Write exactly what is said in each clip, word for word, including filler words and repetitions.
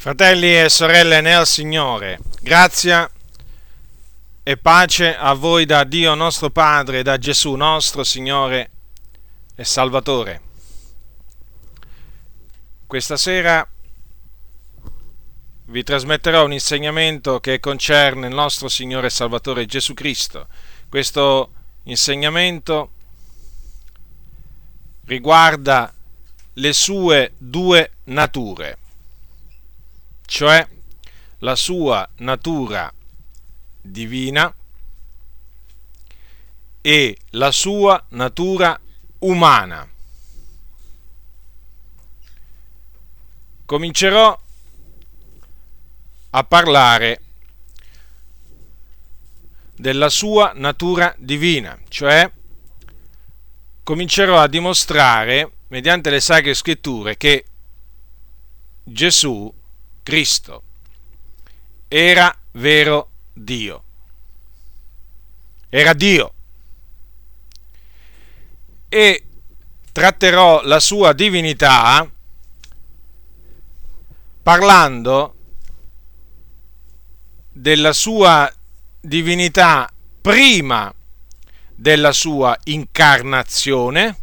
Fratelli e sorelle nel Signore, grazia e pace a voi da Dio nostro Padre e da Gesù nostro Signore e Salvatore. Questa sera vi trasmetterò un insegnamento che concerne il nostro Signore e Salvatore Gesù Cristo. Questo insegnamento riguarda le sue due nature, cioè la sua natura divina e la sua natura umana. Comincerò a parlare della sua natura divina, cioè comincerò a dimostrare mediante le Sacre Scritture che Gesù Cristo era vero Dio, era Dio, e tratterò la sua divinità parlando della sua divinità prima della sua incarnazione,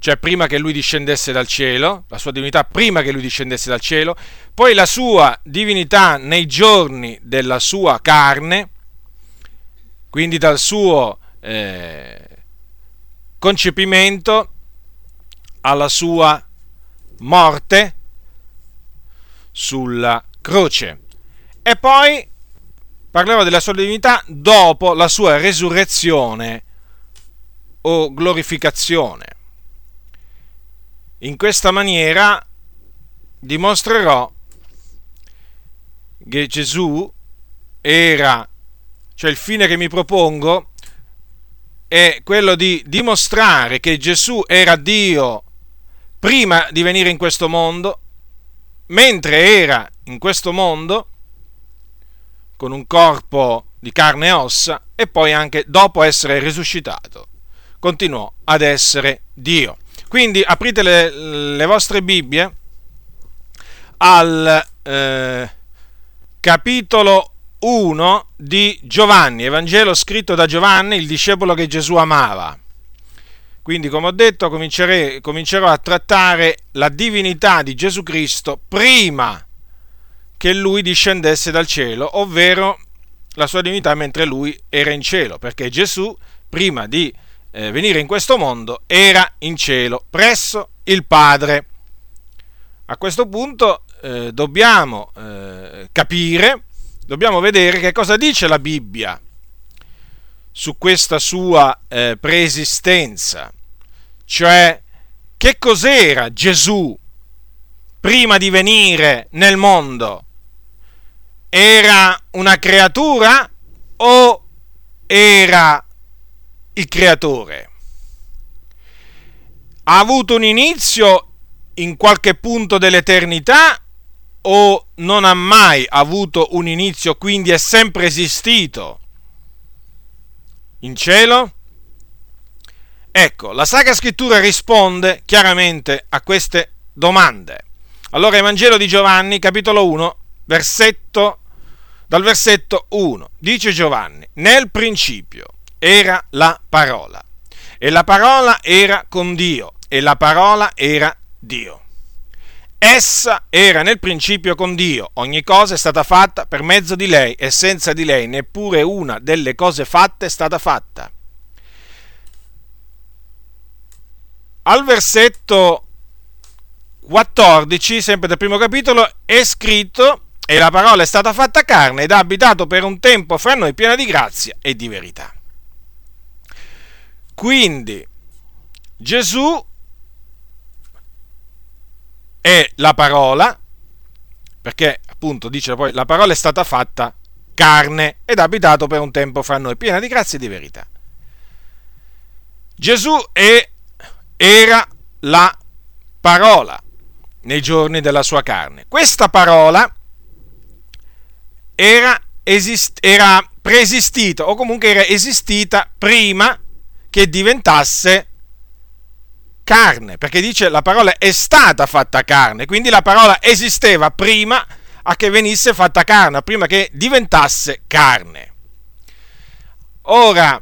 cioè prima che lui discendesse dal cielo, la sua divinità prima che lui discendesse dal cielo, poi la sua divinità nei giorni della sua carne, quindi dal suo eh, concepimento alla sua morte sulla croce, e poi parlerò della sua divinità dopo la sua resurrezione o glorificazione. In questa maniera dimostrerò che Gesù era, cioè il fine che mi propongo è quello di dimostrare che Gesù era Dio prima di venire in questo mondo, mentre era in questo mondo con un corpo di carne e ossa, e poi anche dopo essere risuscitato continuò ad essere Dio. Quindi aprite le, le vostre Bibbie al eh, capitolo uno di Giovanni, Evangelo scritto da Giovanni, il discepolo che Gesù amava. Quindi, come ho detto, comincerò a trattare la divinità di Gesù Cristo prima che lui discendesse dal cielo, ovvero la sua divinità mentre lui era in cielo, perché Gesù, prima di Eh, venire in questo mondo, era in cielo presso il Padre. A questo punto eh, dobbiamo eh, capire, dobbiamo vedere che cosa dice la Bibbia su questa sua eh, preesistenza, cioè che cos'era Gesù prima di venire nel mondo? Era una creatura o era il creatore? Ha avuto un inizio in qualche punto dell'eternità o non ha mai avuto un inizio, quindi è sempre esistito in cielo? Ecco, la Sacra Scrittura risponde chiaramente a queste domande. Allora, Evangelo di Giovanni, capitolo uno, versetto, dal versetto uno, dice Giovanni: nel principio era la parola, e la parola era con Dio, e la parola era Dio. Essa era nel principio con Dio, ogni cosa è stata fatta per mezzo di lei, e senza di lei neppure una delle cose fatte è stata fatta. Al versetto quattordici, sempre del primo capitolo, è scritto: e la parola è stata fatta carne ed ha abitato per un tempo fra noi, piena di grazia e di verità. Quindi Gesù è la parola, perché appunto dice poi la parola è stata fatta carne ed ha abitato per un tempo fra noi, piena di grazia e di verità. Gesù è, era la parola nei giorni della sua carne. Questa parola era, esist- era preesistita o comunque era esistita prima che diventasse carne, perché dice la parola è stata fatta carne, quindi la parola esisteva prima a che venisse fatta carne, prima che diventasse carne. Ora,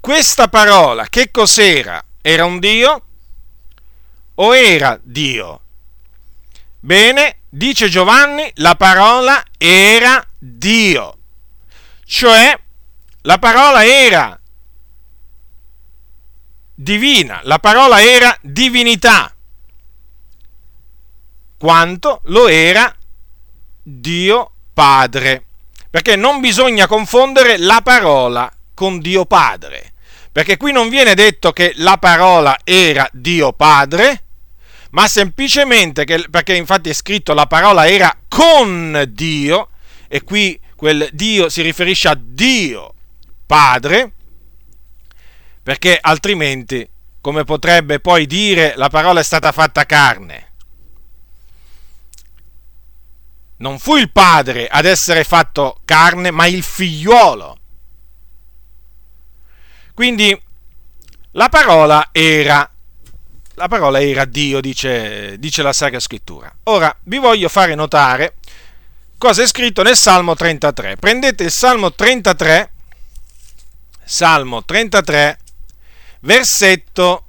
questa parola che cos'era? Era un Dio o era Dio? Bene, dice Giovanni, la parola era Dio, cioè la parola era divina, la parola era divinità, quanto lo era Dio Padre, perché non bisogna confondere la parola con Dio Padre, perché qui non viene detto che la parola era Dio Padre, ma semplicemente che, perché infatti è scritto la parola era con Dio, e qui quel Dio si riferisce a Dio Padre, perché altrimenti come potrebbe poi dire la parola è stata fatta carne? Non fu il Padre ad essere fatto carne, ma il Figliuolo. Quindi la parola era, la parola era Dio, dice, dice la Sacra Scrittura. Ora vi voglio fare notare cosa è scritto nel Salmo trentatré. Prendete il Salmo trentatré, Salmo trentatré, versetto,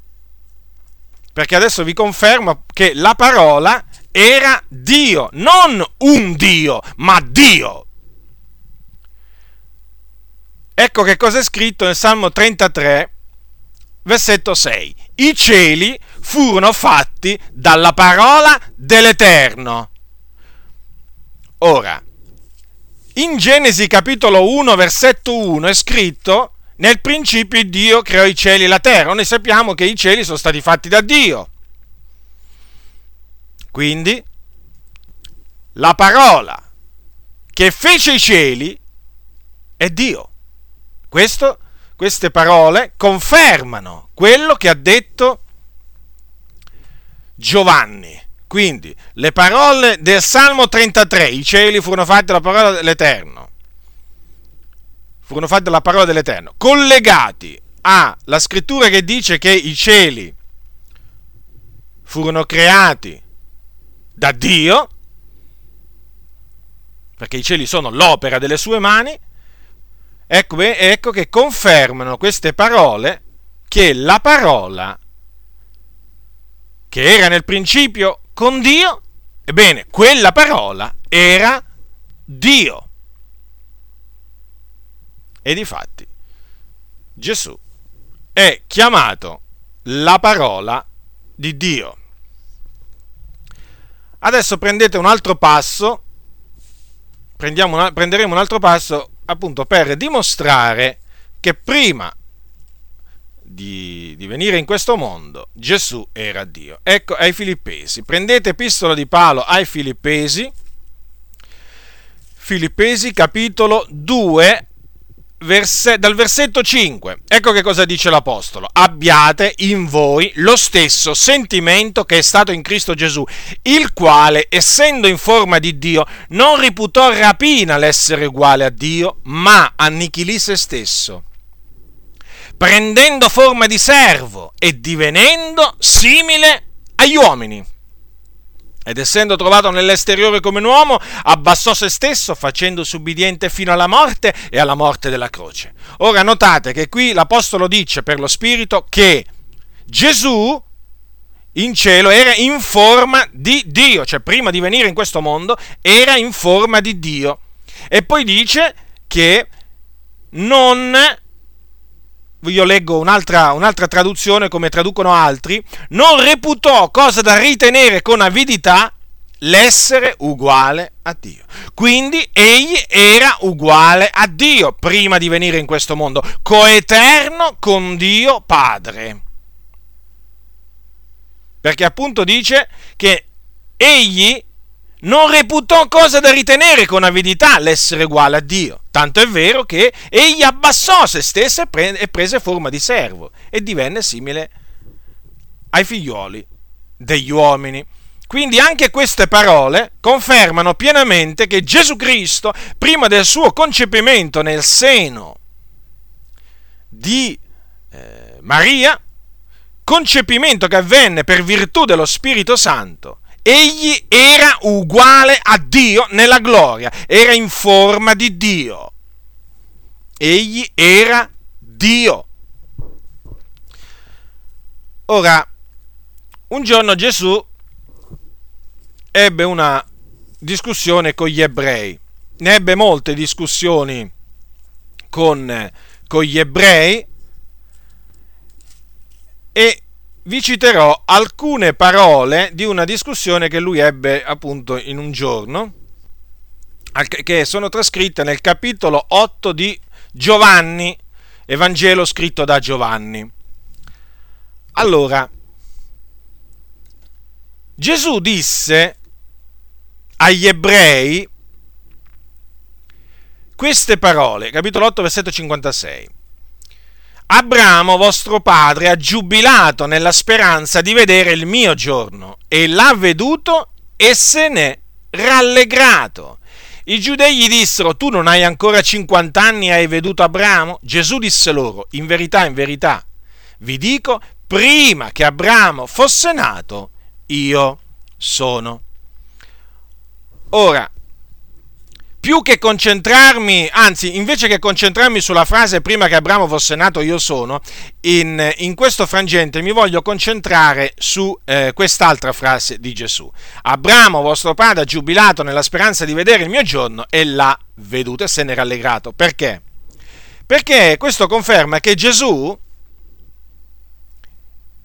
perché adesso vi confermo che la parola era Dio, non un Dio, ma Dio. Ecco che cosa è scritto nel Salmo trentatré, versetto sei. I cieli furono fatti dalla parola dell'Eterno. Ora, in Genesi capitolo uno, versetto uno, è scritto: nel principio Dio creò i cieli e la terra. Noi sappiamo che i cieli sono stati fatti da Dio. Quindi, la parola che fece i cieli è Dio. Questo, queste parole confermano quello che ha detto Giovanni. Quindi, le parole del Salmo trentatré, i cieli furono fatti dalla parola dell'Eterno, furono fatti dalla parola dell'Eterno, collegati alla scrittura che dice che i cieli furono creati da Dio, perché i cieli sono l'opera delle sue mani. Ecco, ecco che confermano queste parole che la parola che era nel principio con Dio, ebbene, quella parola era Dio. E difatti Gesù è chiamato la parola di Dio. Adesso prendete un altro passo, prendiamo una, prenderemo un altro passo appunto per dimostrare che prima di, di venire in questo mondo Gesù era Dio. Ecco, ai Filippesi, prendete epistola di Paolo ai Filippesi, Filippesi capitolo due, verse, dal versetto cinque. Ecco che cosa dice l'Apostolo: abbiate in voi lo stesso sentimento che è stato in Cristo Gesù, il quale, essendo in forma di Dio, non riputò rapina l'essere uguale a Dio, ma annichilì se stesso, prendendo forma di servo e divenendo simile agli uomini, ed essendo trovato nell'esteriore come un uomo, abbassò se stesso, facendosi ubbidiente fino alla morte e alla morte della croce. Ora notate che qui l'Apostolo dice per lo Spirito che Gesù in cielo era in forma di Dio, cioè prima di venire in questo mondo era in forma di Dio, e poi dice che non... Io leggo un'altra, un'altra traduzione, come traducono altri: non reputò cosa da ritenere con avidità l'essere uguale a Dio. Quindi egli era uguale a Dio prima di venire in questo mondo, coeterno con Dio Padre, perché appunto dice che egli non reputò cosa da ritenere con avidità l'essere uguale a Dio, tanto è vero che egli abbassò se stesso e prese forma di servo e divenne simile ai figlioli degli uomini. Quindi anche queste parole confermano pienamente che Gesù Cristo, prima del suo concepimento nel seno di eh, Maria, concepimento che avvenne per virtù dello Spirito Santo, egli era uguale a Dio nella gloria, era in forma di Dio. Egli era Dio. Ora, un giorno Gesù ebbe una discussione con gli ebrei, ne ebbe molte discussioni con, con gli ebrei, e vi citerò alcune parole di una discussione che lui ebbe appunto in un giorno, che sono trascritte nel capitolo otto di Giovanni, Evangelo scritto da Giovanni. Allora, Gesù disse agli ebrei queste parole, capitolo otto, versetto cinquantasei. Abramo, vostro padre, ha giubilato nella speranza di vedere il mio giorno, e l'ha veduto e se n'è rallegrato. I giudei gli dissero: tu non hai ancora cinquant'anni e hai veduto Abramo? Gesù disse loro: in verità, in verità, vi dico, prima che Abramo fosse nato, io sono. Ora, più che concentrarmi, anzi, invece che concentrarmi sulla frase prima che Abramo fosse nato, io sono, in, in questo frangente mi voglio concentrare su eh, quest'altra frase di Gesù. Abramo, vostro padre, ha giubilato nella speranza di vedere il mio giorno e l'ha veduto e se n'è rallegrato. Perché? Perché questo conferma che Gesù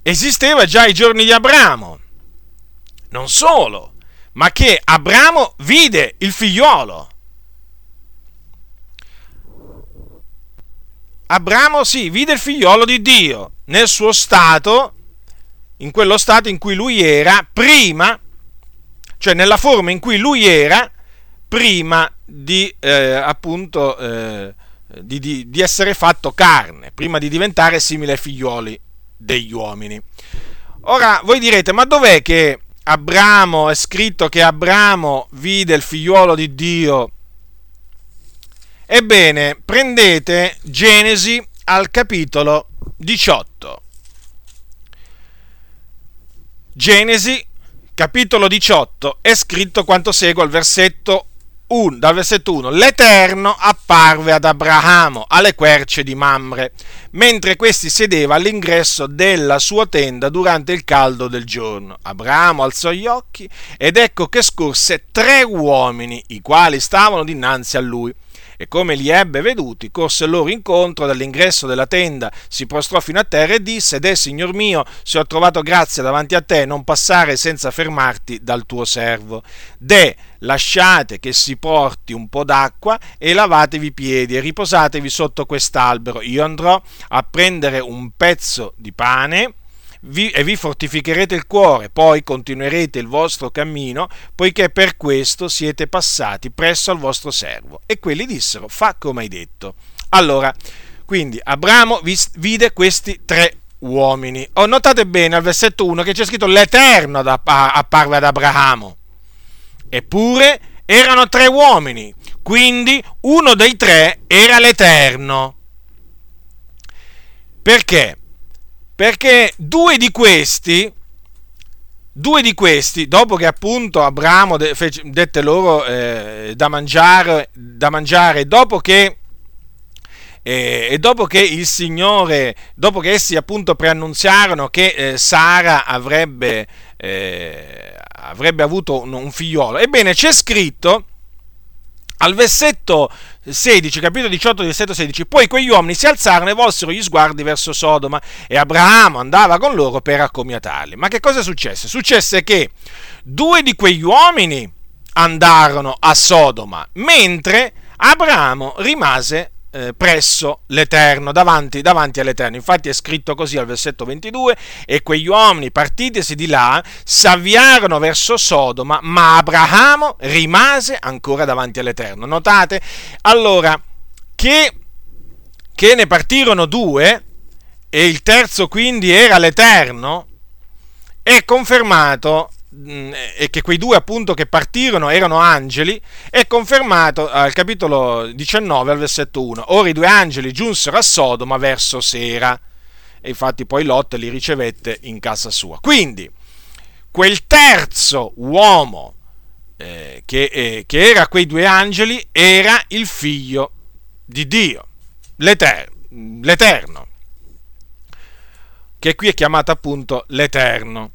esisteva già ai giorni di Abramo, non solo, ma che Abramo vide il figliolo. Abramo sì, vide il figliolo di Dio nel suo stato, in quello stato in cui lui era prima, cioè nella forma in cui lui era prima di eh, appunto eh, di, di, di essere fatto carne, prima di diventare simile ai figlioli degli uomini. Ora voi direte: ma dov'è che Abramo è scritto che Abramo vide il figliuolo di Dio? Ebbene, prendete Genesi al capitolo diciotto. Genesi capitolo diciotto, è scritto quanto segue al versetto uno, dal versetto uno: l'Eterno apparve ad Abramo alle querce di Mamre, mentre questi sedeva all'ingresso della sua tenda durante il caldo del giorno. Abramo alzò gli occhi ed ecco che scorse tre uomini, i quali stavano dinanzi a lui. E come li ebbe veduti, corse loro incontro dall'ingresso della tenda, si prostrò fino a terra e disse: deh, Signor mio, se ho trovato grazia davanti a te, non passare senza fermarti dal tuo servo. Deh, lasciate che si porti un po' d'acqua e lavatevi i piedi e riposatevi sotto quest'albero. Io andrò a prendere un pezzo di pane vi, e vi fortificherete il cuore, poi continuerete il vostro cammino, poiché per questo siete passati presso al vostro servo. E quelli dissero: fa come hai detto. Allora, quindi Abramo vis- vide questi tre uomini. Oh, notate bene al versetto uno che c'è scritto: l'Eterno apparve ad Abramo. Eppure erano tre uomini, quindi uno dei tre era l'Eterno. Perché? Perché due di questi, due di questi, dopo che appunto Abramo de- fece, dette loro eh, da mangiare, da mangiare, dopo che eh, e dopo che il Signore, dopo che essi appunto preannunziarono che eh, Sara avrebbe eh, avrebbe avuto un figliolo. Ebbene, c'è scritto al versetto sedici, capitolo diciotto, versetto sedici: poi quegli uomini si alzarono e volsero gli sguardi verso Sodoma, e Abramo andava con loro per accomiatarli. Ma che cosa successe? Successe che due di quegli uomini andarono a Sodoma, mentre Abramo rimase Eh, presso l'Eterno, davanti, davanti all'Eterno. Infatti è scritto così al versetto ventidue: e quegli uomini, partitesi di là, s'avviarono verso Sodoma, ma Abramo rimase ancora davanti all'Eterno. Notate allora che, che ne partirono due e il terzo quindi era l'Eterno. È confermato, e che quei due appunto che partirono erano angeli, è confermato al capitolo diciannove al versetto uno: ora i due angeli giunsero a Sodoma verso sera e infatti poi Lot li ricevette in casa sua. Quindi quel terzo uomo eh, che, eh, che era quei due angeli era il figlio di Dio, l'eter- l'Eterno, che qui è chiamato appunto l'Eterno.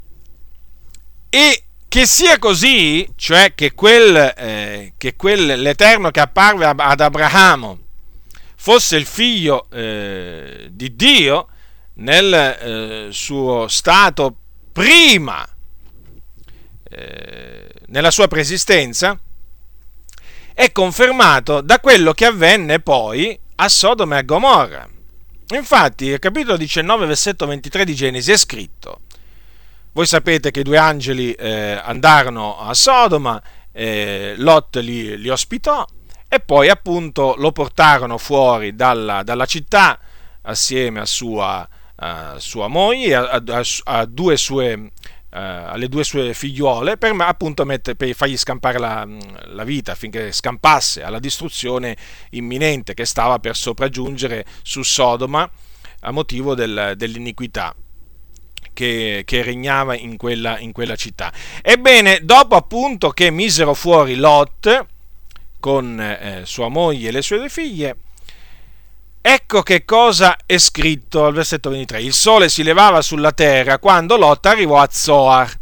E che sia così, cioè che quel, eh, che quel l'Eterno che apparve ad Abramo fosse il figlio eh, di Dio nel eh, suo stato prima, eh, nella sua preesistenza, è confermato da quello che avvenne poi a Sodoma e a Gomorra. Infatti, nel capitolo diciannove, versetto ventitré di Genesi è scritto: voi sapete che i due angeli eh, andarono a Sodoma, eh, Lot li, li ospitò e poi appunto lo portarono fuori dalla, dalla città assieme a sua, a sua moglie, a, a, a due sue, a, alle due sue figliuole, per appunto mette, per fargli scampare la, la vita, affinché scampasse alla distruzione imminente che stava per sopraggiungere su Sodoma a motivo del, dell'iniquità Che, che regnava in quella, in quella città. Ebbene, dopo appunto che misero fuori Lot con eh, sua moglie e le sue due figlie, ecco che cosa è scritto al versetto ventitré: il sole si levava sulla terra quando Lot arrivò a Zoar.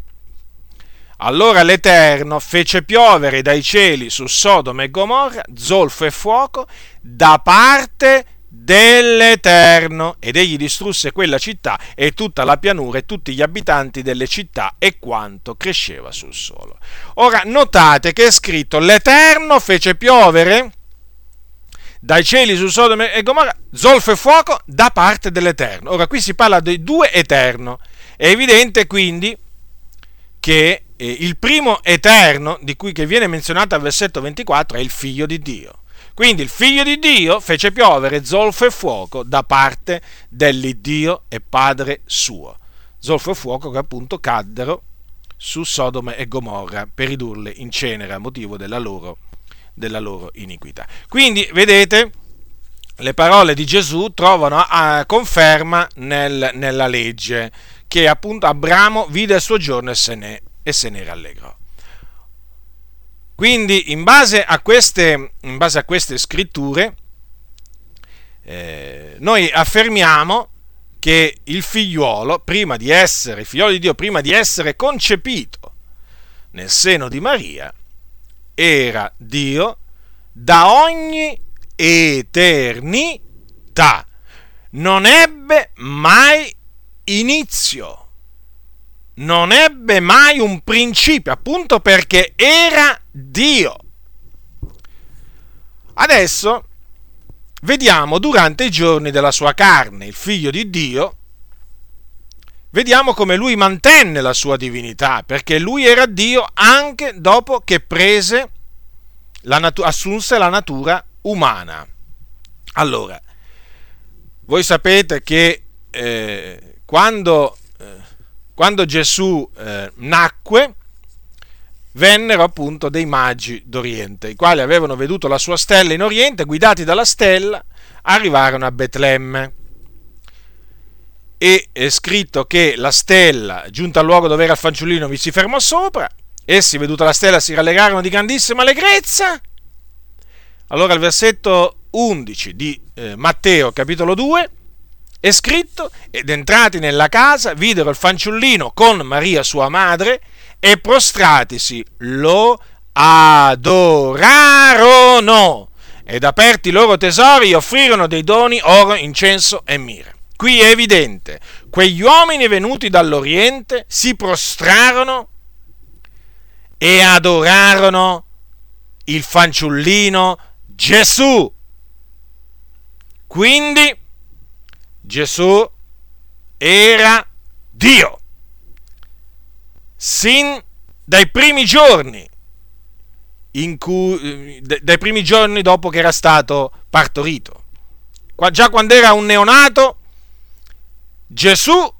Allora l'Eterno fece piovere dai cieli su Sodoma e Gomorra zolfo e fuoco da parte dell'Eterno, ed egli distrusse quella città e tutta la pianura e tutti gli abitanti delle città e quanto cresceva sul suolo. Ora notate che è scritto: l'Eterno fece piovere dai cieli su Sodoma e Gomorra zolfo e fuoco da parte dell'Eterno. Ora qui si parla dei due Eterno. È evidente quindi che il primo Eterno di cui che viene menzionato al versetto ventiquattro è il Figlio di Dio. Quindi il Figlio di Dio fece piovere zolfo e fuoco da parte dell'Iddio e Padre suo. Zolfo e fuoco che appunto caddero su Sodoma e Gomorra per ridurle in cenere a motivo della loro, della loro iniquità. Quindi, vedete, le parole di Gesù trovano a, a conferma nel, nella legge, che appunto Abramo vide il suo giorno e se ne, e se ne rallegrò. Quindi in base a queste, in base a queste scritture eh, noi affermiamo che il figliuolo, prima di essere, il figliolo di Dio, prima di essere concepito nel seno di Maria, era Dio da ogni eternità, non ebbe mai inizio, non ebbe mai un principio, appunto perché era Dio. Adesso vediamo durante i giorni della sua carne, il Figlio di Dio, vediamo come lui mantenne la sua divinità, perché lui era Dio anche dopo che prese la natu- assunse la natura umana. Allora, voi sapete che eh, quando eh, Quando Gesù eh, nacque, vennero appunto dei magi d'Oriente, i quali avevano veduto la sua stella in Oriente, guidati dalla stella, arrivarono a Betlemme. E è scritto che la stella, giunta al luogo dove era il fanciullino, vi si fermò sopra. Essi, veduta la stella, si rallegrarono di grandissima allegrezza. Allora, il versetto undici di eh, Matteo, capitolo due, è scritto: ed entrati nella casa videro il fanciullino con Maria sua madre e prostratisi lo adorarono, ed aperti i loro tesori offrirono dei doni, oro, incenso e mirra. Qui è evidente, quegli uomini venuti dall'Oriente si prostrarono e adorarono il fanciullino Gesù. Quindi Gesù era Dio sin dai primi giorni in cui, dai primi giorni dopo che era stato partorito. Qua, già quando era un neonato, Gesù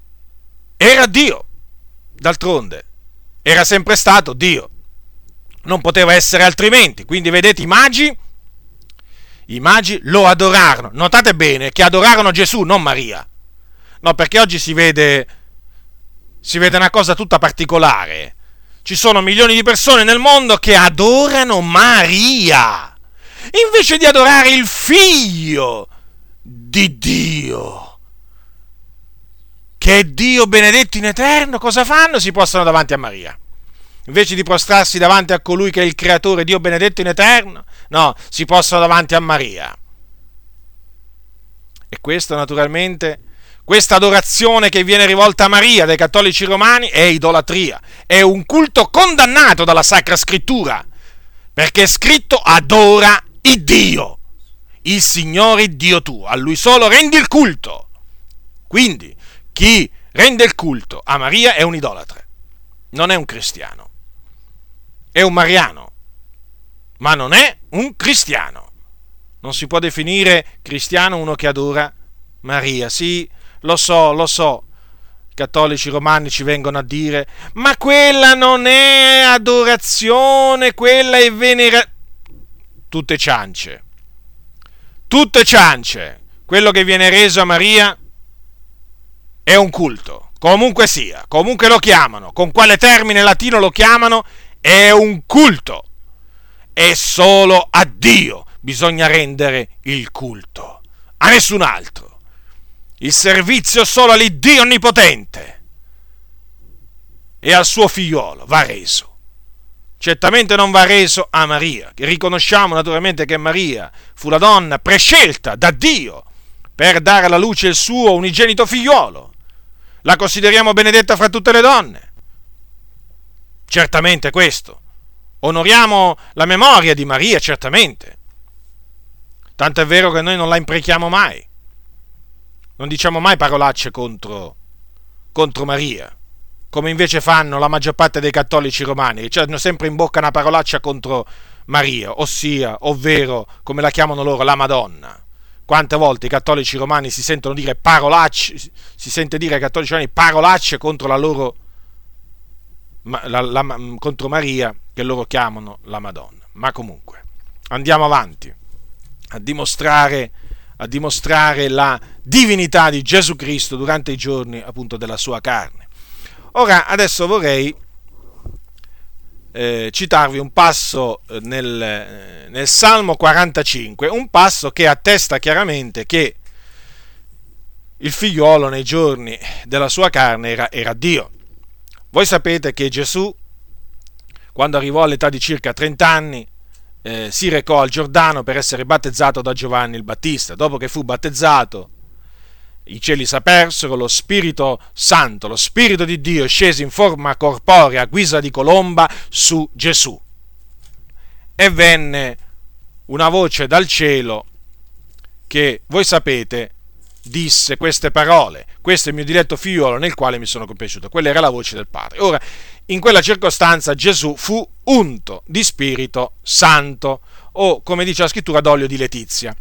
era Dio. D'altronde era sempre stato Dio, non poteva essere altrimenti. Quindi vedete, i magi I magi lo adorarono. Notate bene che adorarono Gesù, non Maria. No, perché oggi si vede, si vede una cosa tutta particolare. Ci sono milioni di persone nel mondo che adorano Maria, invece di adorare il Figlio di Dio, che è Dio benedetto in eterno. Cosa fanno? Si prostrano davanti a Maria. Invece di prostrarsi davanti a colui che è il creatore, Dio benedetto in eterno, no, si prostrano davanti a Maria. E questo naturalmente, questa adorazione che viene rivolta a Maria dai cattolici romani è idolatria, è un culto condannato dalla Sacra Scrittura, perché è scritto: adora il Dio, il Signore il Dio tuo, a Lui solo rendi il culto. Quindi chi rende il culto a Maria è un idolatra, non è un cristiano, è un mariano, ma non è un cristiano. Non si può definire cristiano uno che adora Maria. Sì, lo so, lo so, i cattolici romani ci vengono a dire: ma quella non è adorazione, quella è venerazione. Tutte ciance, tutte ciance. Quello che viene reso a Maria è un culto, comunque sia, comunque lo chiamano, con quale termine latino lo chiamano, è un culto, è solo a Dio bisogna rendere il culto, a nessun altro. Il servizio solo all'Iddio Onnipotente e al suo figliolo va reso. Certamente non va reso a Maria. Riconosciamo naturalmente che Maria fu la donna prescelta da Dio per dare alla luce il suo unigenito figliolo. La consideriamo benedetta fra tutte le donne. Certamente questo. Onoriamo la memoria di Maria, certamente. Tanto è vero che noi non la imprechiamo mai, non diciamo mai parolacce contro, contro Maria, come invece fanno la maggior parte dei cattolici romani, che cioè hanno sempre in bocca una parolaccia contro Maria, ossia, ovvero, come la chiamano loro, la Madonna. Quante volte i cattolici romani si sentono dire parolacce, si sente dire ai cattolici romani parolacce contro la loro, la, la, contro Maria, che loro chiamano la Madonna. Ma comunque, andiamo avanti a dimostrare, a dimostrare la divinità di Gesù Cristo durante i giorni appunto della sua carne. Ora, adesso vorrei eh, citarvi un passo nel, nel Salmo quarantacinque, un passo che attesta chiaramente che il figliolo nei giorni della sua carne era, era Dio. Voi sapete che Gesù, quando arrivò all'età di circa trenta anni, Eh, si recò al Giordano per essere battezzato da Giovanni il Battista. Dopo che fu battezzato, i cieli s'apersero, lo Spirito Santo, lo Spirito di Dio scese in forma corporea a guisa di colomba su Gesù, e venne una voce dal cielo che, voi sapete, disse queste parole: questo è il mio diletto figliolo nel quale mi sono compiaciuto. Quella era la voce del Padre. Ora, in quella circostanza Gesù fu unto di Spirito Santo, o come dice la Scrittura, d'olio di letizia.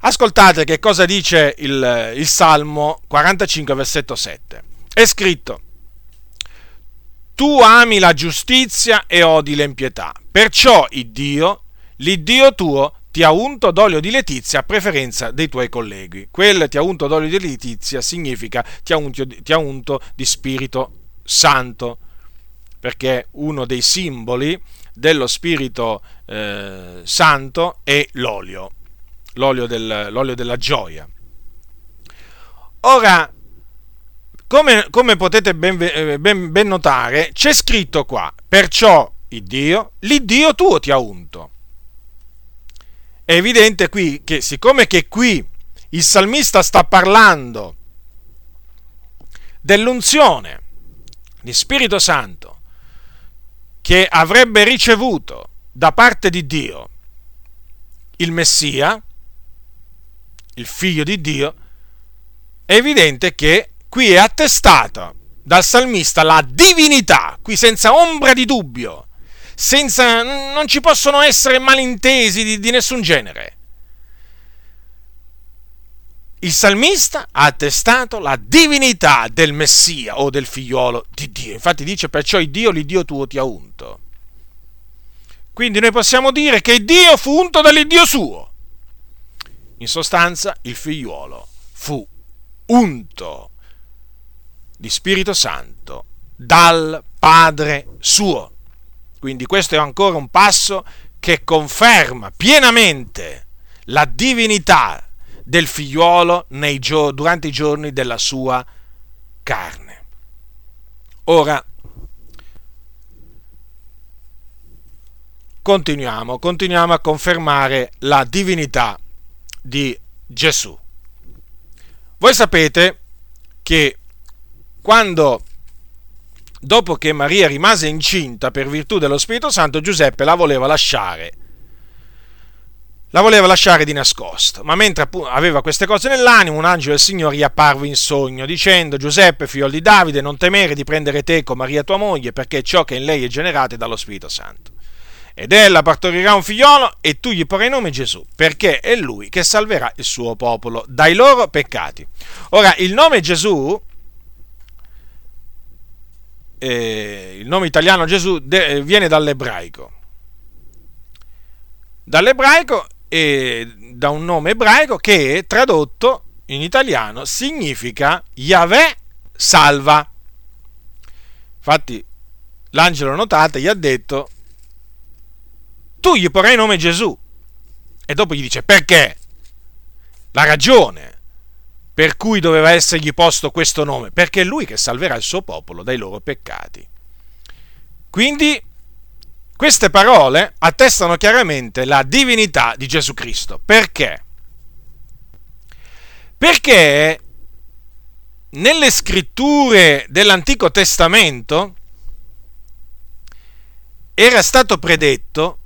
Ascoltate che cosa dice il, il Salmo quarantacinque, versetto sette. È scritto: tu ami la giustizia e odi l'impietà, perciò il Dio, l'Iddio tuo, ti ha unto d'olio di letizia a preferenza dei tuoi colleghi. Quel ti ha unto d'olio di letizia significa ti ha unto, ti ha unto di Spirito Santo, perché uno dei simboli dello Spirito eh, Santo è l'olio, l'olio, del, l'olio della gioia. Ora, come, come potete ben, ben, ben notare, c'è scritto qua: perciò il Dio, l'Iddio tuo ti ha unto. È evidente qui che, siccome che qui il salmista sta parlando dell'unzione di Spirito Santo che avrebbe ricevuto da parte di Dio il Messia, il Figlio di Dio, è evidente che qui è attestata dal salmista la divinità, qui senza ombra di dubbio, senza, non ci possono essere malintesi di, di nessun genere. Il salmista ha attestato la divinità del Messia o del figliolo di Dio. Infatti dice: perciò il Dio, l'Iddio tuo ti ha unto. Quindi noi possiamo dire che Dio fu unto dall'Iddio suo. In sostanza, il figliolo fu unto di Spirito Santo dal Padre suo. Quindi questo è ancora un passo che conferma pienamente la divinità del figliuolo nei gio- durante i giorni della sua carne. Ora continuiamo, continuiamo a confermare la divinità di Gesù. Voi sapete che quando, dopo che Maria rimase incinta per virtù dello Spirito Santo, Giuseppe la voleva lasciare, la voleva lasciare di nascosto, ma mentre aveva queste cose nell'animo, un angelo del Signore gli apparve in sogno, dicendo: Giuseppe, figlio di Davide, non temere di prendere teco Maria tua moglie, perché ciò che in lei è generato è dallo Spirito Santo. Ed ella partorirà un figliolo, e tu gli porrai nome Gesù, perché è lui che salverà il suo popolo dai loro peccati. Ora, il nome Gesù, eh, il nome italiano Gesù, de- viene dall'ebraico, dall'ebraico e da un nome ebraico che, tradotto in italiano, significa Yahweh salva. Infatti, l'angelo, notate, gli ha detto: tu gli porrai nome Gesù, e dopo gli dice perché, la ragione per cui doveva essergli posto questo nome, perché è lui che salverà il suo popolo dai loro peccati. Quindi queste parole attestano chiaramente la divinità di Gesù Cristo. Perché? Perché nelle scritture dell'Antico Testamento era stato predetto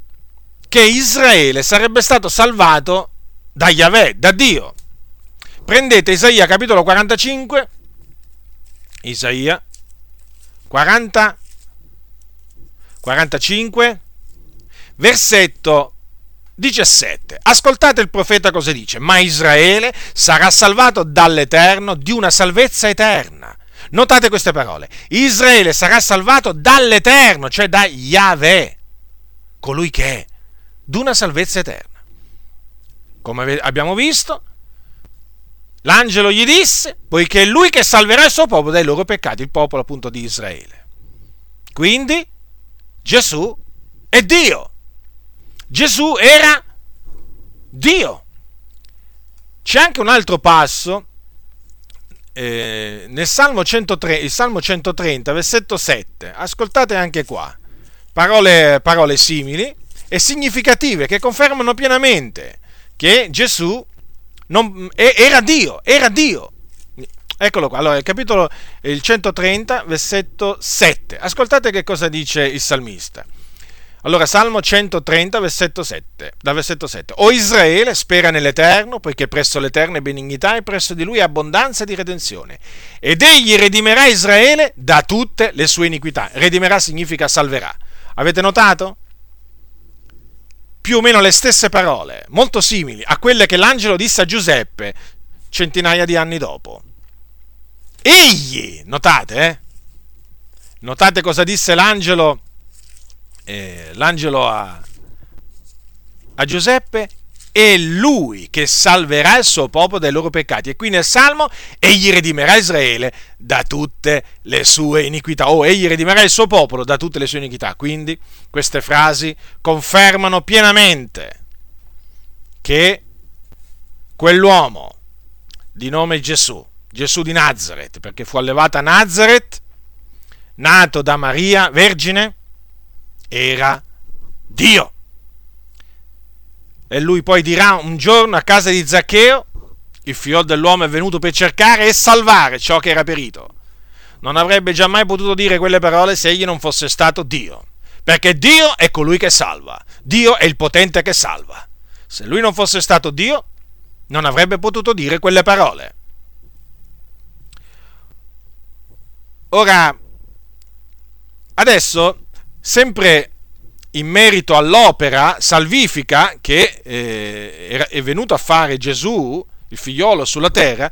che Israele sarebbe stato salvato da Yahweh, da Dio. Prendete Isaia capitolo quarantacinque, Isaia quaranta, quarantacinque, versetto diciassette. Ascoltate il profeta cosa dice: ma Israele sarà salvato dall'Eterno di una salvezza eterna. Notate queste parole: Israele sarà salvato dall'Eterno, cioè da Yahweh, colui che è, d'una salvezza eterna. Come abbiamo visto, l'angelo gli disse, poiché è lui che salverà il suo popolo dai loro peccati, il popolo appunto di Israele. Quindi Gesù è Dio. Gesù era Dio. C'è anche un altro passo, eh, nel Salmo centotré, il Salmo centotrenta, versetto sette. Ascoltate anche qua, parole, parole simili e significative che confermano pienamente che Gesù non, era Dio, era Dio. Eccolo qua, allora il capitolo, il centotrenta, versetto sette. Ascoltate che cosa dice il salmista. Allora, Salmo centotrenta, versetto sette, dal versetto sette. O Israele, spera nell'Eterno, poiché presso l'Eterno è benignità e presso di lui è abbondanza di redenzione. Ed egli redimerà Israele da tutte le sue iniquità. Redimerà significa salverà. Avete notato? Più o meno le stesse parole, molto simili a quelle che l'angelo disse a Giuseppe centinaia di anni dopo. Egli, notate, eh? Notate cosa disse l'angelo, eh, l'angelo a, a Giuseppe: è lui che salverà il suo popolo dai loro peccati. E qui nel Salmo: egli redimerà Israele da tutte le sue iniquità, o egli redimerà il suo popolo da tutte le sue iniquità. Quindi queste frasi confermano pienamente che quell'uomo di nome Gesù, Gesù di Nazareth, perché fu allevato a Nazareth, nato da Maria vergine, era Dio. E lui poi dirà un giorno a casa di Zaccheo: il figlio dell'uomo è venuto per cercare e salvare ciò che era perito. Non avrebbe già mai potuto dire quelle parole se egli non fosse stato Dio, perché Dio è colui che salva, Dio è il potente che salva. Se lui non fosse stato Dio, non avrebbe potuto dire quelle parole. Ora, adesso, sempre in merito all'opera salvifica che eh, è venuto a fare Gesù, il figliolo, sulla terra,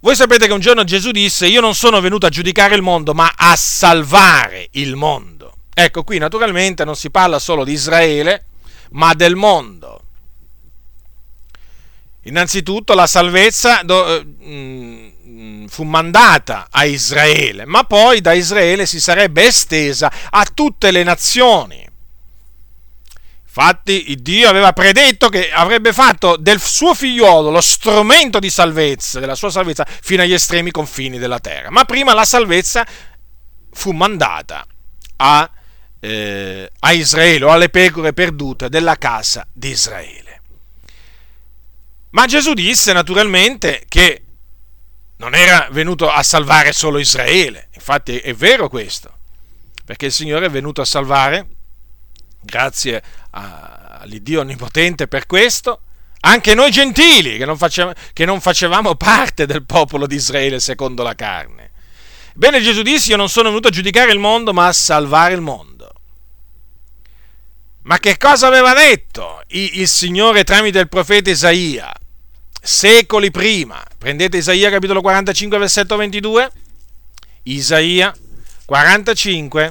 voi sapete che un giorno Gesù disse: io non sono venuto a giudicare il mondo, ma a salvare il mondo. Ecco, qui naturalmente non si parla solo di Israele, ma del mondo. Innanzitutto la salvezza do, mm, fu mandata a Israele, ma poi da Israele si sarebbe estesa a tutte le nazioni. Infatti Dio aveva predetto che avrebbe fatto del suo figliolo lo strumento di salvezza, della sua salvezza, fino agli estremi confini della terra. Ma prima la salvezza fu mandata a, eh, a Israele, o alle pecore perdute della casa di Israele. Ma Gesù disse naturalmente che non era venuto a salvare solo Israele, infatti è vero questo, perché il Signore è venuto a salvare, grazie all'Iddio Onnipotente per questo, anche noi gentili che non, facevamo, che non facevamo parte del popolo di Israele secondo la carne. Bene, Gesù disse: io non sono venuto a giudicare il mondo, ma a salvare il mondo. Ma che cosa aveva detto il Signore tramite il profeta Isaia? Secoli prima, prendete Isaia capitolo quarantacinque versetto ventidue, Isaia quarantacinque,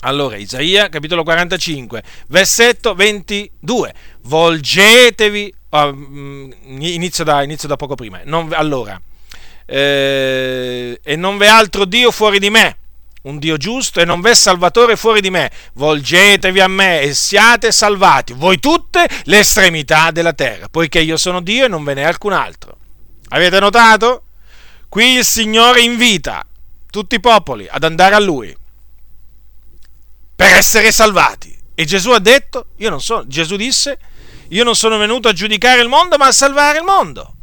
allora Isaia capitolo quarantacinque versetto ventidue, volgetevi, oh, inizio, da, inizio da poco prima, non, allora, eh, e non v'è altro Dio fuori di me, un Dio giusto, e non v'è salvatore fuori di me, volgetevi a me e siate salvati, voi tutte le estremità della terra, poiché io sono Dio e non ve n'è alcun altro. Avete notato? Qui il Signore invita tutti i popoli ad andare a Lui per essere salvati, e Gesù ha detto, io non so, Gesù disse, io non sono venuto a giudicare il mondo, ma a salvare il mondo.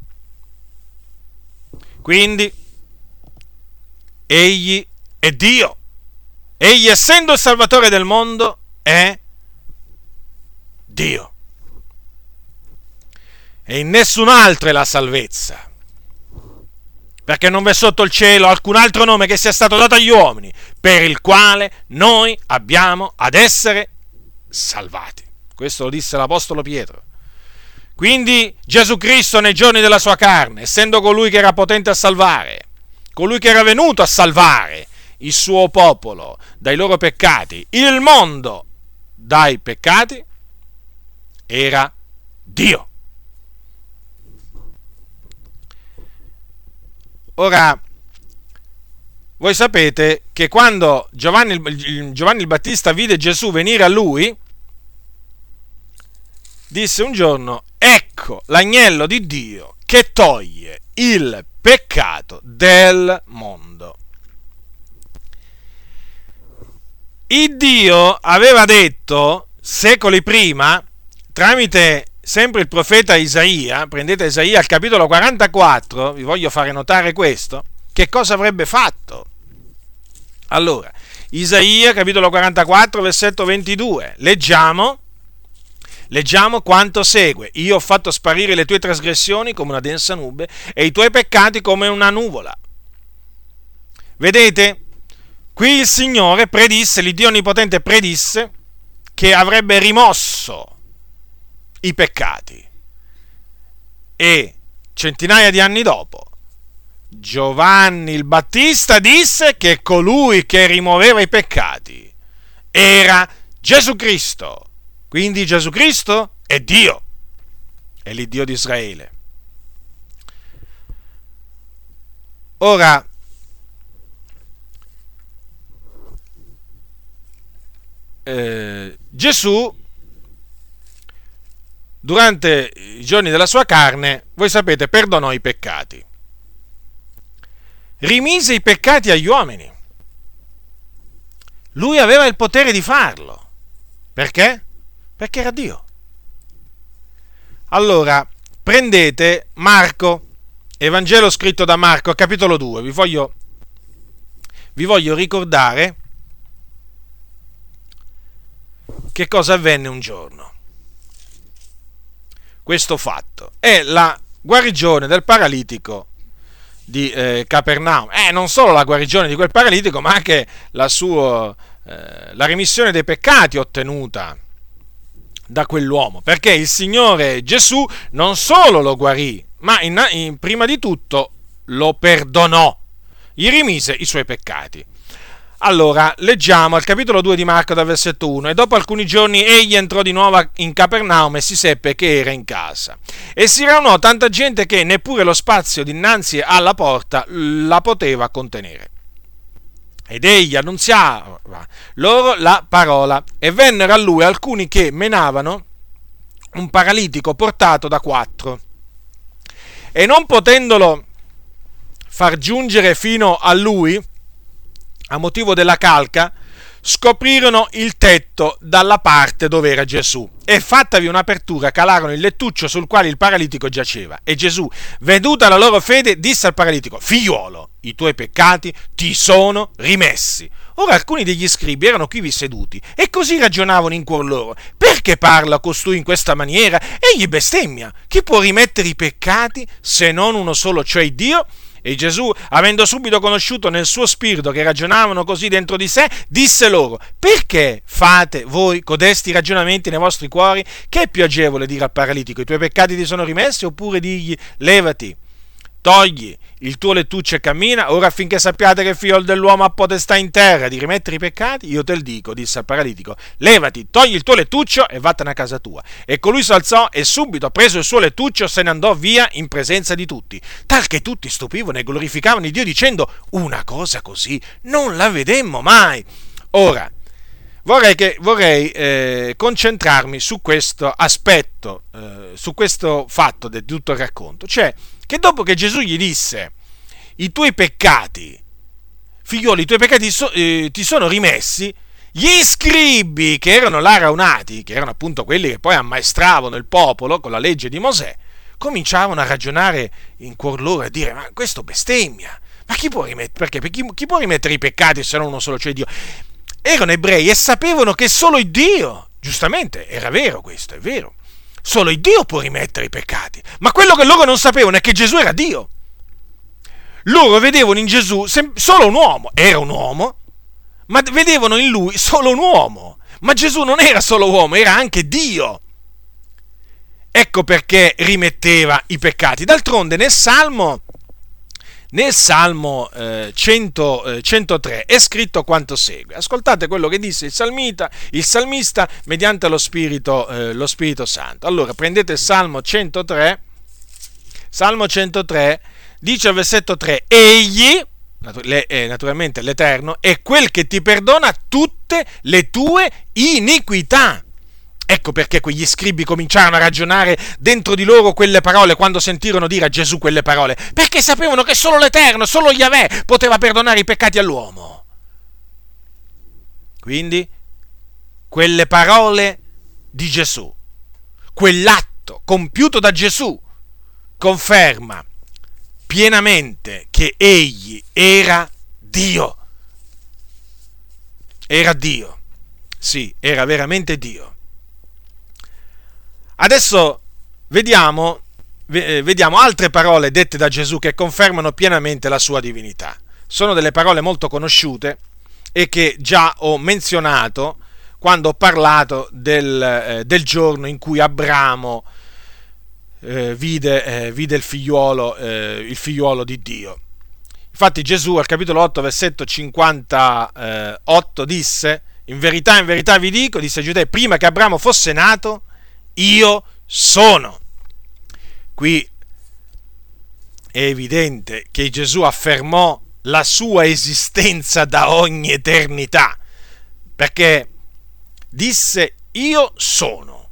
Quindi egli è Dio, egli essendo il Salvatore del mondo è Dio, e in nessun altro è la salvezza, perché non v'è sotto il cielo alcun altro nome che sia stato dato agli uomini per il quale noi abbiamo ad essere salvati. Questo lo disse l'Apostolo Pietro. Quindi Gesù Cristo nei giorni della sua carne, essendo colui che era potente a salvare, colui che era venuto a salvare il suo popolo dai loro peccati, il mondo dai peccati, era Dio. Ora, voi sapete che quando Giovanni Giovanni il Battista vide Gesù venire a lui, disse un giorno: ecco l'agnello di Dio che toglie il peccato del mondo. Il Dio aveva detto secoli prima, tramite sempre il profeta Isaia, prendete Isaia al capitolo quarantaquattro, vi voglio fare notare questo, che cosa avrebbe fatto. Allora, Isaia capitolo quarantaquattro versetto ventidue, leggiamo, leggiamo quanto segue: io ho fatto sparire le tue trasgressioni come una densa nube e i tuoi peccati come una nuvola. Vedete? Qui il Signore predisse, l'Iddio Onnipotente predisse che avrebbe rimosso i peccati, e centinaia di anni dopo Giovanni il Battista disse che colui che rimuoveva i peccati era Gesù Cristo. Quindi Gesù Cristo è Dio, è l'Iddio di Israele. Ora, Eh, Gesù durante i giorni della sua carne, voi sapete, perdonò i peccati, rimise i peccati agli uomini. Lui aveva il potere di farlo. Perché? Perché era Dio. Allora, prendete Marco, Evangelo scritto da Marco, capitolo due, vi voglio, vi voglio ricordare che cosa avvenne un giorno. Questo fatto è la guarigione del paralitico di eh, Capernaum, eh, non solo la guarigione di quel paralitico, ma anche la sua eh, la remissione dei peccati ottenuta da quell'uomo, perché il Signore Gesù non solo lo guarì, ma in, in, prima di tutto lo perdonò, gli rimise i suoi peccati. Allora, leggiamo al capitolo due di Marco dal versetto uno. E dopo alcuni giorni egli entrò di nuovo in Capernaum e si seppe che era in casa. E si radunò tanta gente che neppure lo spazio dinanzi alla porta la poteva contenere. Ed egli annunziava loro la parola, e vennero a lui alcuni che menavano un paralitico portato da quattro, e non potendolo far giungere fino a lui, a motivo della calca, scoprirono il tetto dalla parte dove era Gesù, e fattavi un'apertura calarono il lettuccio sul quale il paralitico giaceva. E Gesù, veduta la loro fede, disse al paralitico: figliuolo, i tuoi peccati ti sono rimessi. Ora alcuni degli scribi erano qui seduti, e così ragionavano in cuor loro: perché parla costui in questa maniera? Egli bestemmia. Chi può rimettere i peccati se non uno solo, cioè Dio? E Gesù, avendo subito conosciuto nel suo spirito che ragionavano così dentro di sé, disse loro: perché fate voi codesti ragionamenti nei vostri cuori? Che è più agevole dire al paralitico: i tuoi peccati ti sono rimessi, oppure digli: levati, togli il tuo lettuccio e cammina? Ora, affinché sappiate che il figlio dell'uomo ha potestà in terra di rimettere i peccati, io te lo dico, disse al paralitico: levati, togli il tuo lettuccio e vattene a casa tua. E colui s'alzò e subito, preso il suo lettuccio, se ne andò via in presenza di tutti, tal che tutti stupivano e glorificavano il Dio, dicendo: una cosa così non la vedemmo mai. Ora, vorrei, che, vorrei eh, concentrarmi su questo aspetto, eh, su questo fatto di tutto il racconto, cioè che dopo che Gesù gli disse: i tuoi peccati, figlioli, i tuoi peccati so, eh, ti sono rimessi, gli scribi che erano là raunati, che erano appunto quelli che poi ammaestravano il popolo con la legge di Mosè, cominciavano a ragionare in cuor loro e dire: ma questo bestemmia, ma chi può rimettere, perché, perché chi, chi può rimettere i peccati se non uno solo, cioè Dio? Erano ebrei e sapevano che solo il Dio, giustamente, era vero questo, è vero, solo il Dio può rimettere i peccati, ma quello che loro non sapevano è che Gesù era Dio. Loro vedevano in Gesù solo un uomo, era un uomo, ma vedevano in lui solo un uomo, ma Gesù non era solo uomo, era anche Dio. Ecco perché rimetteva i peccati. D'altronde nel Salmo, nel Salmo eh, cento, eh, centotré è scritto quanto segue. Ascoltate quello che disse il salmita, il salmista mediante lo Spirito, eh, lo Spirito Santo. Allora prendete il Salmo centotré. Salmo centotré dice al versetto tre: egli, naturalmente l'Eterno, è quel che ti perdona tutte le tue iniquità. Ecco perché quegli scribi cominciarono a ragionare dentro di loro quelle parole quando sentirono dire a Gesù quelle parole, perché sapevano che solo l'Eterno, solo Yahweh poteva perdonare i peccati all'uomo. Quindi quelle parole di Gesù, quell'atto compiuto da Gesù, conferma pienamente che egli era Dio. Era Dio. Sì, era veramente Dio. Adesso vediamo, vediamo altre parole dette da Gesù che confermano pienamente la sua divinità. Sono delle parole molto conosciute e che già ho menzionato quando ho parlato del, del giorno in cui Abramo eh, vide, eh, vide il figliuolo, eh, il figliuolo di Dio. Infatti Gesù al capitolo otto, versetto cinquantotto disse: in verità, in verità vi dico, disse a Giudei, prima che Abramo fosse nato, io sono. Qui è evidente che Gesù affermò la sua esistenza da ogni eternità, perché disse io sono,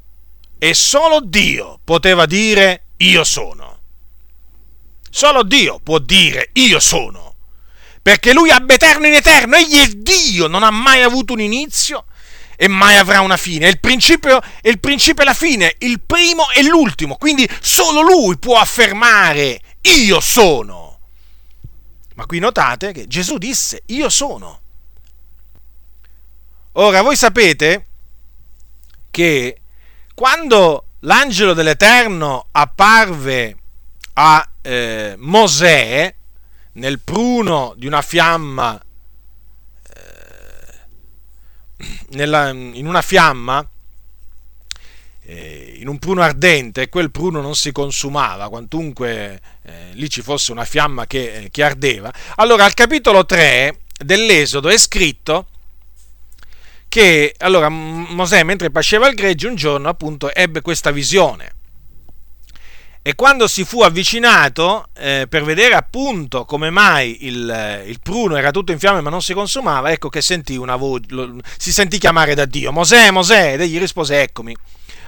e solo Dio poteva dire io sono. Solo Dio può dire io sono, perché lui ab eterno in eterno, egli è Dio, non ha mai avuto un inizio e mai avrà una fine, il principio è il principio e la fine, il primo e l'ultimo, quindi solo lui può affermare io sono. Ma qui notate che Gesù disse io sono. Ora voi sapete che quando l'angelo dell'Eterno apparve a eh, Mosè nel pruno di una fiamma, Nella, in una fiamma, eh, in un pruno ardente, quel pruno non si consumava, quantunque eh, lì ci fosse una fiamma che, eh, che ardeva. Allora al capitolo tre dell'Esodo è scritto che allora Mosè, mentre pasceva il gregge, un giorno appunto ebbe questa visione, e quando si fu avvicinato eh, per vedere appunto come mai il, il pruno era tutto in fiamme ma non si consumava, ecco che sentì una voce, lo, si sentì chiamare da Dio: Mosè, Mosè, ed egli rispose: eccomi.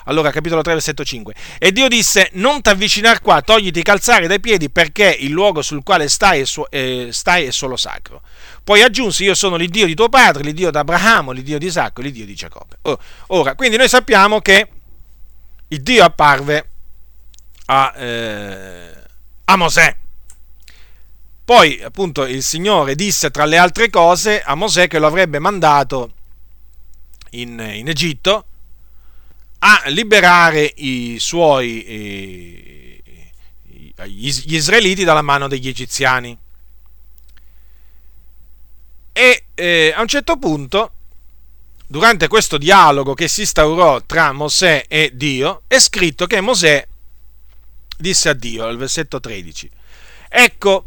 Allora, capitolo tre, versetto cinque. E Dio disse: non t'avvicinar qua, togliti i calzari dai piedi, perché il luogo sul quale stai è, suo, eh, stai è solo sacro. Poi aggiunse: io sono l'Iddio di tuo padre, l'Iddio d'Abramo, l'Iddio di Isacco, l'Iddio di Giacobbe. Oh, ora, quindi noi sappiamo che il Dio apparve a, eh, a Mosè. Poi, appunto, il Signore disse, tra le altre cose, a Mosè che lo avrebbe mandato in, in Egitto, a liberare i suoi eh, gli israeliti dalla mano degli egiziani. E eh, a un certo punto, durante questo dialogo che si instaurò tra Mosè e Dio, è scritto che Mosè disse a Dio, al versetto tredici: ecco,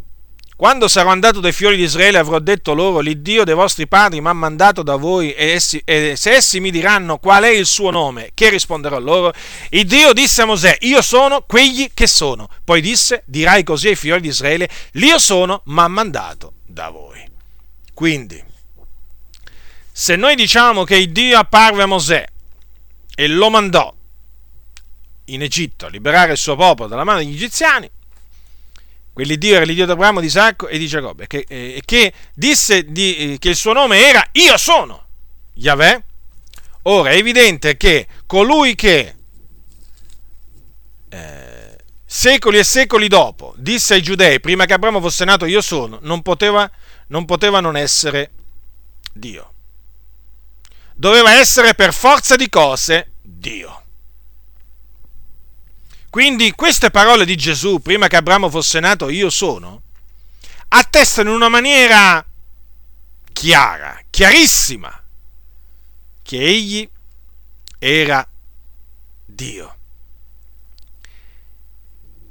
quando sarò andato dai fiori di Israele avrò detto loro: l'Iddio dei vostri padri mi ha mandato da voi, e, essi, e se essi mi diranno qual è il suo nome, che risponderò loro? Il Dio disse a Mosè: io sono quegli che sono. Poi disse: dirai così ai fiori di Israele: l'Io sono mi ha mandato da voi. Quindi, se noi diciamo che il Dio apparve a Mosè e lo mandò in Egitto a liberare il suo popolo dalla mano degli egiziani, quell'Iddio era l'Iddio di Abramo, di Isacco e di Giacobbe, che, eh, che disse di, eh, che il suo nome era Io sono, Yahweh. Ora è evidente che colui che eh, secoli e secoli dopo disse ai Giudei, prima che Abramo fosse nato, Io sono, non poteva non, poteva non essere Dio. Doveva essere per forza di cose Dio. Quindi queste parole di Gesù, prima che Abramo fosse nato, Io sono, attestano in una maniera chiara, chiarissima, che egli era Dio.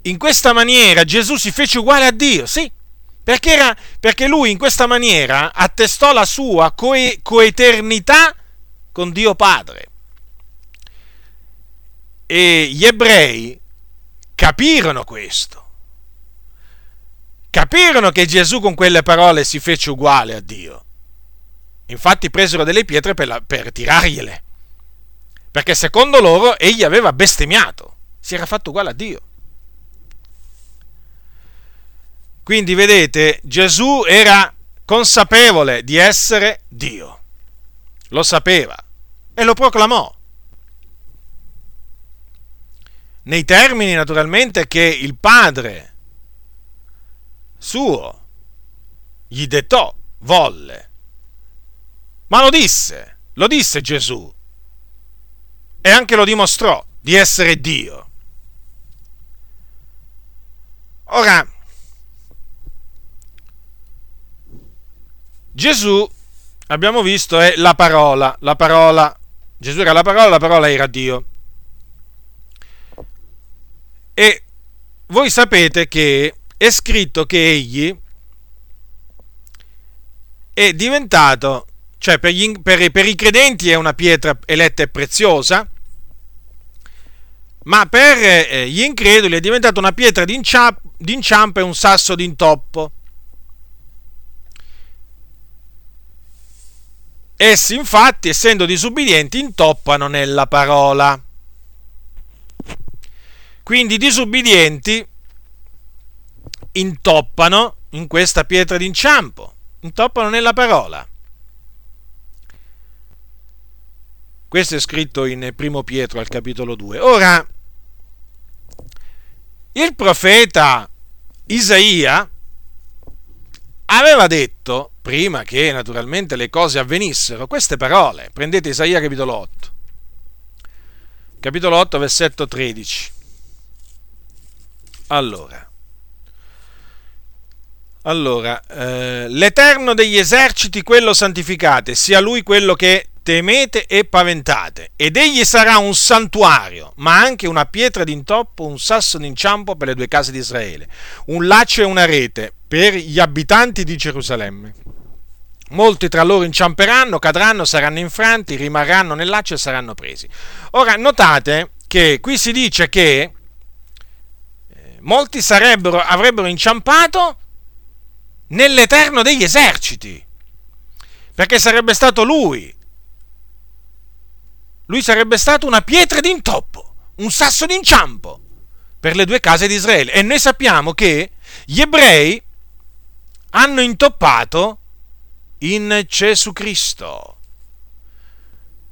In questa maniera Gesù si fece uguale a Dio, sì, perché, era, perché lui in questa maniera attestò la sua coe, coeternità con Dio Padre. E gli ebrei capirono questo, capirono che Gesù con quelle parole si fece uguale a Dio. Infatti presero delle pietre per, la, per tirargliele, perché secondo loro egli aveva bestemmiato, si era fatto uguale a Dio. Quindi vedete, Gesù era consapevole di essere Dio, lo sapeva e lo proclamò, nei termini naturalmente che il Padre suo gli dettò, volle, ma lo disse, lo disse Gesù, e anche lo dimostrò di essere Dio. Ora, Gesù, abbiamo visto, è la parola, la parola, Gesù era la parola, la parola era Dio. E voi sapete che è scritto che egli è diventato, cioè per, gli, per, per i credenti è una pietra eletta e preziosa, ma per gli increduli è diventata una pietra d'inciampo e un sasso d'intoppo. Essi infatti, essendo disubbidienti, intoppano nella parola. Quindi i disubbidienti intoppano in questa pietra d'inciampo, intoppano nella parola. Questo è scritto in primo Pietro al capitolo due. Ora, il profeta Isaia aveva detto, prima che naturalmente le cose avvenissero, queste parole. Prendete Isaia capitolo otto. Capitolo otto, versetto tredici. Allora, allora eh, l'Eterno degli eserciti, quello santificate, sia Lui quello che temete e paventate, ed egli sarà un santuario, ma anche una pietra d'intoppo, un sasso d'inciampo per le due case di Israele, un laccio e una rete per gli abitanti di Gerusalemme, Molti tra loro inciamperanno, cadranno, saranno infranti, rimarranno nel laccio e saranno presi. Ora, notate che qui si dice che molti sarebbero, avrebbero inciampato nell'Eterno degli eserciti, perché sarebbe stato lui, lui sarebbe stato una pietra d'intoppo, un sasso d'inciampo per le due case di Israele. E noi sappiamo che gli ebrei hanno intoppato in Gesù Cristo.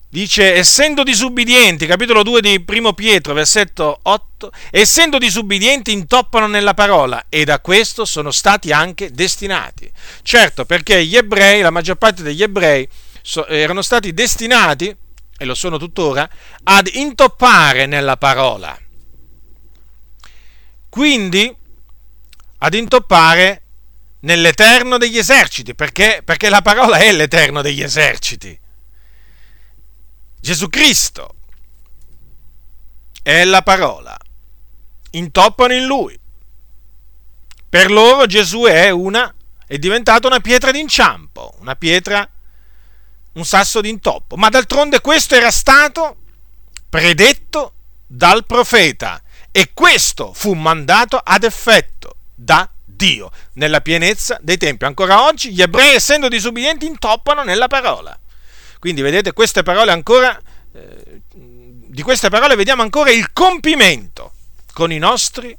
Dice, essendo disubbidienti, capitolo due di primo Pietro, versetto otto, essendo disubbidienti intoppano nella parola, e da questo sono stati anche destinati. Certo, perché gli ebrei, la maggior parte degli ebrei, so, erano stati destinati, e lo sono tuttora, ad intoppare nella parola. Quindi, ad intoppare nell'Eterno degli eserciti, perché, perché la parola è l'Eterno degli eserciti. Gesù Cristo è la parola, intoppano in lui. Per loro Gesù è una, è diventata una pietra d'inciampo, una pietra, un sasso d'intoppo. Ma d'altronde questo era stato predetto dal profeta e questo fu mandato ad effetto da Dio nella pienezza dei tempi. Ancora oggi gli ebrei, essendo disubbidienti, intoppano nella parola. Quindi vedete, queste parole ancora, eh, di queste parole vediamo ancora il compimento con i nostri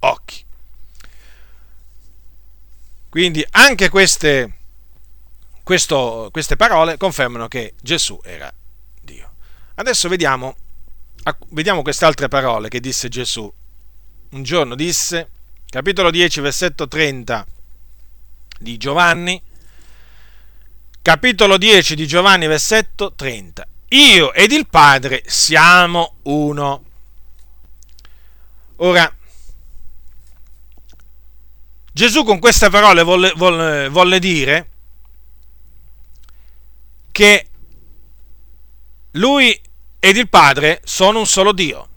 occhi. Quindi anche queste, questo, queste parole confermano che Gesù era Dio. Adesso vediamo, vediamo queste altre parole che disse Gesù. Un giorno disse, capitolo dieci, versetto trenta di Giovanni, capitolo dieci di Giovanni, versetto trenta. Io ed il Padre siamo uno. Ora, Gesù con queste parole volle, volle, volle dire che lui ed il Padre sono un solo Dio.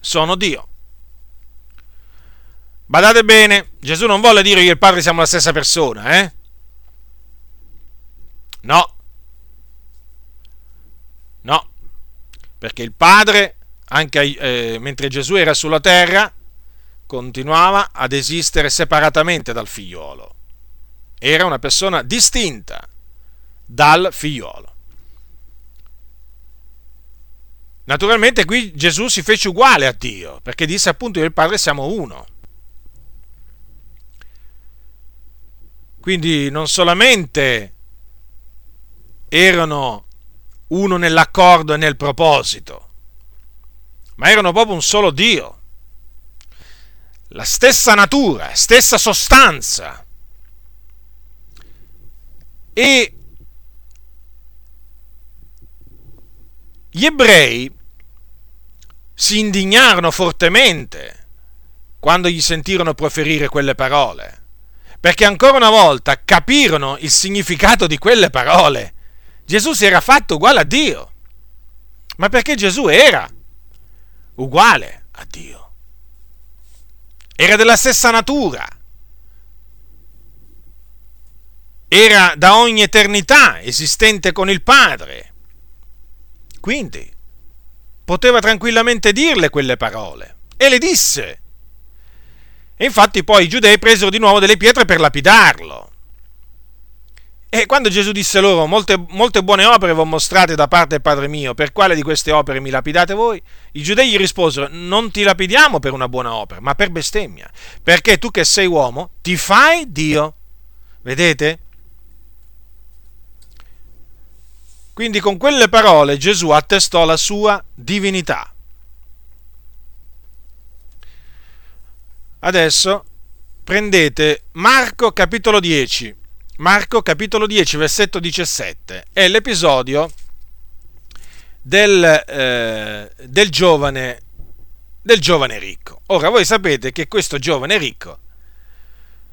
Sono Dio. Badate bene, Gesù non volle dire io e il Padre siamo la stessa persona, eh? No, no, perché il Padre, anche eh, mentre Gesù era sulla terra, continuava ad esistere separatamente dal figliolo, era una persona distinta dal figliolo. Naturalmente qui Gesù si fece uguale a Dio, perché disse appunto io e il Padre siamo uno. Quindi non solamente erano uno nell'accordo e nel proposito, ma erano proprio un solo Dio, la stessa natura, stessa sostanza. E gli ebrei si indignarono fortemente quando gli sentirono proferire quelle parole, perché ancora una volta capirono il significato di quelle parole. Gesù si era fatto uguale a Dio, ma perché Gesù era uguale a Dio, era della stessa natura, era da ogni eternità esistente con il Padre, quindi poteva tranquillamente dirle quelle parole, e le disse. E infatti poi i giudei presero di nuovo delle pietre per lapidarlo. E quando Gesù disse loro, molte, molte buone opere vi ho mostrate da parte del Padre mio, per quale di queste opere mi lapidate voi? I giudei gli risposero, non ti lapidiamo per una buona opera, ma per bestemmia, perché tu che sei uomo ti fai Dio. Vedete? Quindi con quelle parole Gesù attestò la sua divinità. Adesso prendete Marco capitolo dieci. Marco capitolo dieci, versetto diciassette, è l'episodio del, eh, del, giovane, del giovane ricco. Ora, voi sapete che questo giovane ricco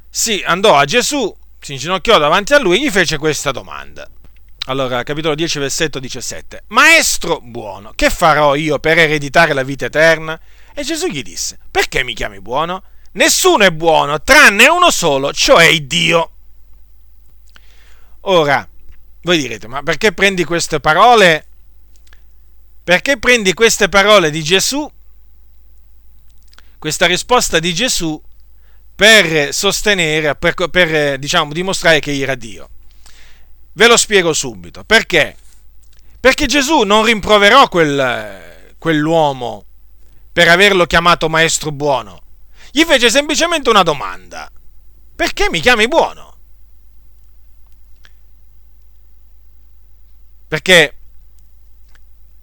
si andò a Gesù, si inginocchiò davanti a lui e gli fece questa domanda. Allora, capitolo dieci, versetto diciassette, Maestro buono, che farò io per ereditare la vita eterna? E Gesù gli disse, perché mi chiami buono? Nessuno è buono, tranne uno solo, cioè Dio. Ora, voi direte, ma perché prendi queste parole? Perché prendi queste parole di Gesù, questa risposta di Gesù, per sostenere, per, per diciamo, dimostrare che era Dio? Ve lo spiego subito. Perché? Perché Gesù non rimproverò quel, quell'uomo per averlo chiamato maestro buono. Gli fece semplicemente una domanda. Perché mi chiami buono? Perché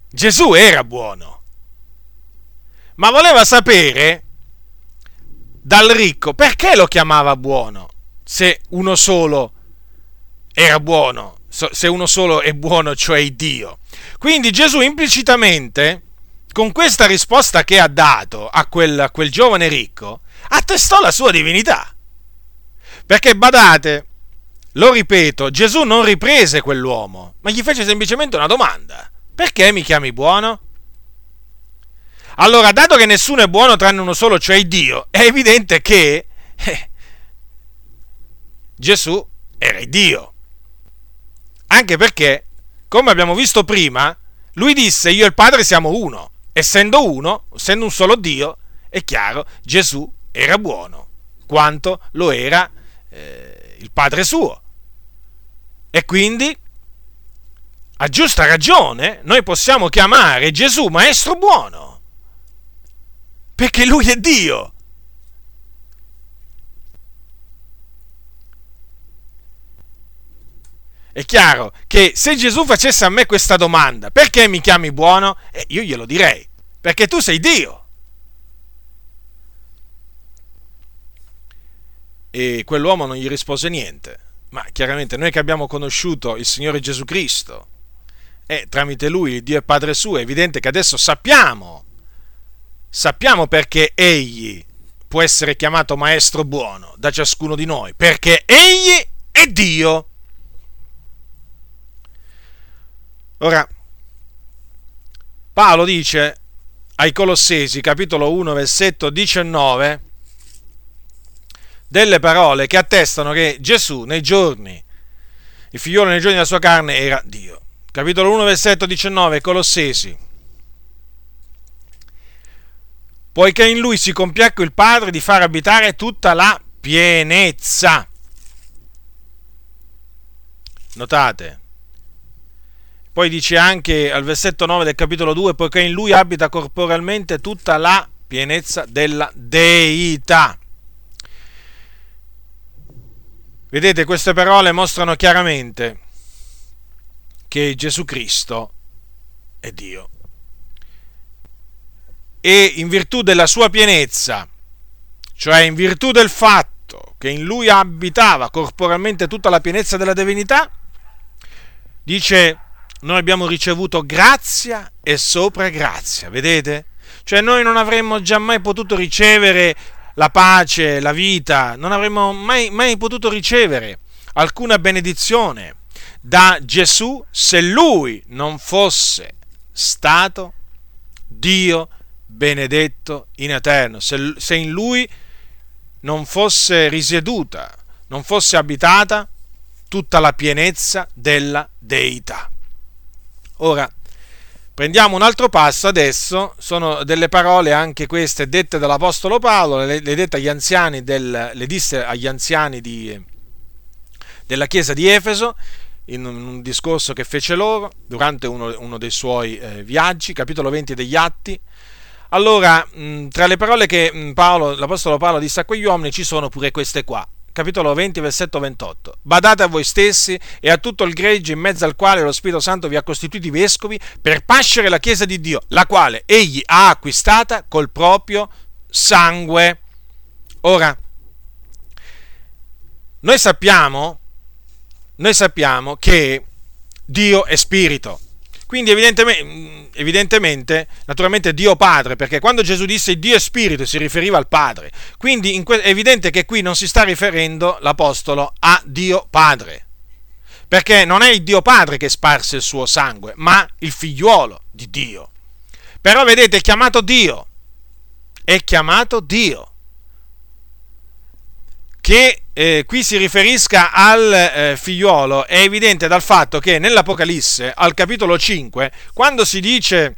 Gesù era buono, ma voleva sapere dal ricco perché lo chiamava buono, se uno solo era buono, se uno solo è buono, cioè Dio. Quindi Gesù implicitamente, con questa risposta che ha dato a quel, a quel giovane ricco, attestò la sua divinità. Perché, badate, lo ripeto, Gesù non riprese quell'uomo, ma gli fece semplicemente una domanda. Perché mi chiami buono? Allora, dato che nessuno è buono tranne uno solo, cioè Dio, è evidente che eh, Gesù era Dio. Anche perché, come abbiamo visto prima, lui disse: io e il Padre siamo uno. Essendo uno, essendo un solo Dio, è chiaro, Gesù era buono, quanto lo era eh, il Padre suo. E quindi, a giusta ragione, noi possiamo chiamare Gesù maestro buono, perché lui è Dio. È chiaro che se Gesù facesse a me questa domanda, perché mi chiami buono? Eh, io glielo direi, perché tu sei Dio. E quell'uomo non gli rispose niente. Ma chiaramente noi che abbiamo conosciuto il Signore Gesù Cristo e tramite Lui Dio e Padre suo, è evidente che adesso sappiamo, sappiamo perché Egli può essere chiamato Maestro buono da ciascuno di noi, perché Egli è Dio. Ora, Paolo dice ai Colossesi, capitolo uno, versetto diciannove, delle parole che attestano che Gesù nei giorni, il figliolo nei giorni della sua carne, era Dio. Capitolo uno, versetto diciannove, Colossesi. Poiché in lui si compiacque il Padre di far abitare tutta la pienezza. Notate. Poi dice anche al versetto nove del capitolo due, poiché in lui abita corporalmente tutta la pienezza della Deità. Vedete, queste parole mostrano chiaramente che Gesù Cristo è Dio e in virtù della sua pienezza, cioè in virtù del fatto che in lui abitava corporalmente tutta la pienezza della divinità, dice: noi abbiamo ricevuto grazia e sopra grazia. Vedete? Cioè noi non avremmo già mai potuto ricevere la pace, la vita, non avremmo mai, mai potuto ricevere alcuna benedizione da Gesù se lui non fosse stato Dio benedetto in eterno, se, se in lui non fosse risieduta, non fosse abitata tutta la pienezza della Deità. Ora, prendiamo un altro passo adesso, sono delle parole anche queste dette dall'Apostolo Paolo, le, le dette agli anziani del, le disse agli anziani di, della chiesa di Efeso, in un, un discorso che fece loro durante uno, uno dei suoi eh, viaggi, capitolo venti degli Atti. Allora, mh, tra le parole che mh, Paolo, l'Apostolo Paolo disse a quegli uomini ci sono pure queste qua. Capitolo venti, versetto ventotto. Badate a voi stessi e a tutto il gregge in mezzo al quale lo Spirito Santo vi ha costituiti vescovi per pascere la Chiesa di Dio, la quale egli ha acquistata col proprio sangue. Ora, noi sappiamo, noi sappiamo che Dio è Spirito. Quindi evidentemente, evidentemente, naturalmente Dio Padre, perché quando Gesù disse Dio è Spirito si riferiva al Padre, quindi in que- è evidente che qui non si sta riferendo l'Apostolo a Dio Padre, perché non è il Dio Padre che sparse il suo sangue, ma il figliuolo di Dio. Però vedete, è chiamato Dio, è chiamato Dio, che eh, qui si riferisca al eh, figliolo è evidente dal fatto che nell'Apocalisse, al capitolo cinque, quando si dice,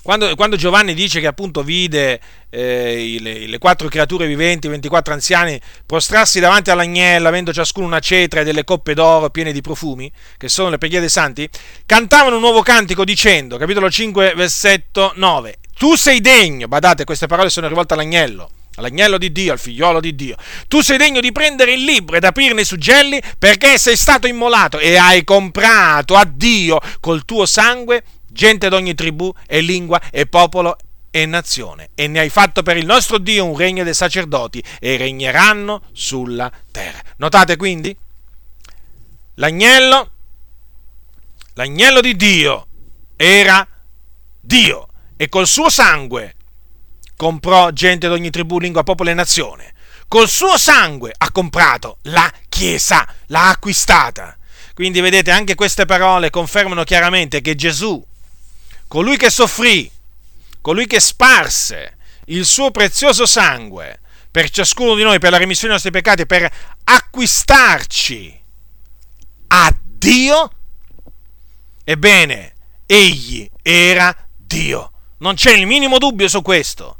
quando, quando Giovanni dice che appunto vide eh, le, le quattro creature viventi, i ventiquattro anziani, prostrarsi davanti all'agnello, avendo ciascuno una cetra e delle coppe d'oro piene di profumi, che sono le preghiere dei santi, cantavano un nuovo cantico dicendo, capitolo cinque, versetto nove, tu sei degno, badate, queste parole sono rivolte all'agnello, all'agnello di Dio, al figliolo di Dio, tu sei degno di prendere il libro ed aprirne i suggelli, perché sei stato immolato e hai comprato a Dio col tuo sangue gente d'ogni tribù e lingua e popolo e nazione, e ne hai fatto per il nostro Dio un regno dei sacerdoti, e regneranno sulla terra. Notate quindi l'agnello, l'agnello di Dio era Dio e col suo sangue comprò gente d'ogni tribù, lingua, popolo e nazione. Col suo sangue ha comprato la Chiesa, l'ha acquistata. Quindi vedete, anche queste parole confermano chiaramente che Gesù, colui che soffrì, colui che sparse il suo prezioso sangue per ciascuno di noi, per la remissione dei nostri peccati, per acquistarci a Dio, ebbene, egli era Dio. Non c'è il minimo dubbio su questo.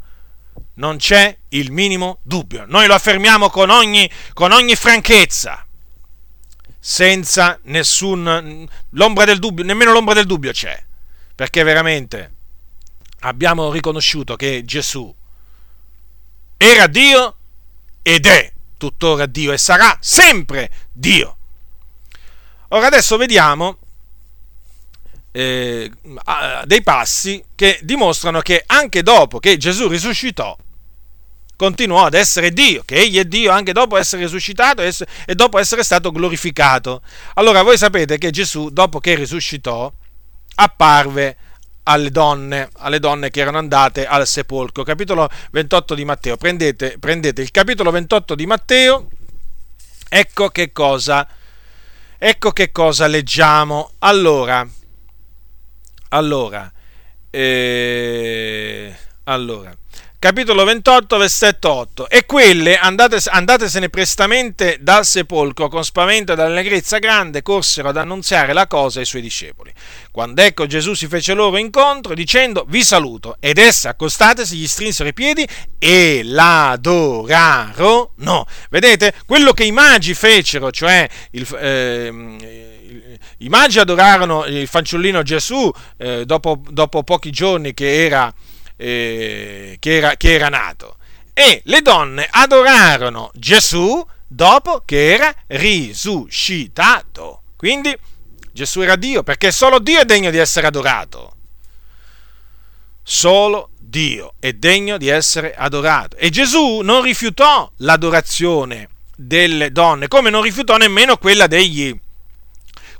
Non c'è il minimo dubbio. Noi lo affermiamo con ogni, con ogni franchezza. Senza nessun l'ombra del dubbio, nemmeno l'ombra del dubbio c'è, perché veramente abbiamo riconosciuto che Gesù era Dio ed è tuttora Dio e sarà sempre Dio. Ora adesso vediamo eh, dei passi che dimostrano che anche dopo che Gesù risuscitò continuò ad essere Dio, che egli è Dio anche dopo essere risuscitato e dopo essere stato glorificato. Allora, voi sapete che Gesù, dopo che risuscitò, apparve alle donne, alle donne che erano andate al sepolcro. Capitolo ventotto di Matteo. Prendete, prendete il capitolo ventotto di Matteo. Ecco che cosa, ecco che cosa leggiamo. Allora, allora, eh, allora. Capitolo ventotto, versetto otto. E quelle, andate, andatesene prestamente dal sepolcro, con spavento e dall'allegrezza grande, corsero ad annunziare la cosa ai suoi discepoli. Quando ecco Gesù si fece loro incontro, dicendo, vi saluto. Ed esse, accostatesi, gli strinsero i piedi e l'adorarono. No. Vedete? Quello che i magi fecero, cioè il... Eh, i magi adorarono il fanciullino Gesù eh, dopo, dopo pochi giorni che era... Eh, che, era, che era nato, e le donne adorarono Gesù dopo che era risuscitato. Quindi Gesù era Dio, perché solo Dio è degno di essere adorato, solo Dio è degno di essere adorato, e Gesù non rifiutò l'adorazione delle donne, come non rifiutò nemmeno quella degli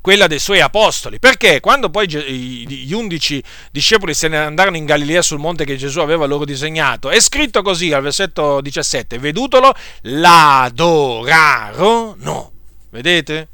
quella dei suoi apostoli, perché quando poi gli undici discepoli se ne andarono in Galilea sul monte che Gesù aveva loro disegnato, è scritto così al versetto diciassette, vedutolo l'adorarono. Vedete?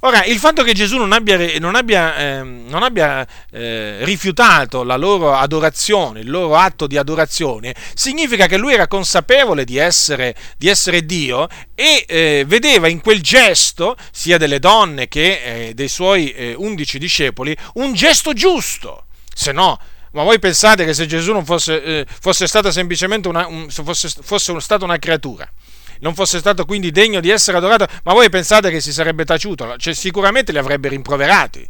Ora, il fatto che Gesù non abbia, non abbia, eh, non abbia eh, rifiutato la loro adorazione, il loro atto di adorazione, significa che lui era consapevole di essere, di essere Dio e eh, vedeva in quel gesto, sia delle donne che eh, dei suoi eh, undici discepoli, un gesto giusto. Se no, ma voi pensate che se Gesù non fosse, eh, fosse stata semplicemente una, un, fosse, fosse stata una creatura, non fosse stato quindi degno di essere adorato, ma voi pensate che si sarebbe taciuto? Cioè, sicuramente li avrebbe rimproverati,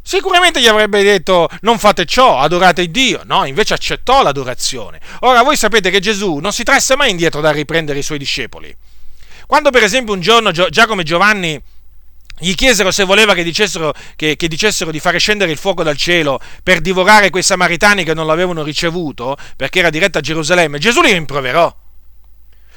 sicuramente gli avrebbe detto non fate ciò, adorate Dio. No, invece accettò l'adorazione. Ora, voi sapete che Gesù non si trasse mai indietro da riprendere i suoi discepoli. Quando per esempio un giorno Giacomo e Giovanni gli chiesero se voleva che dicessero, che, che dicessero di fare scendere il fuoco dal cielo per divorare quei samaritani che non l'avevano ricevuto perché era diretto a Gerusalemme, Gesù li rimproverò.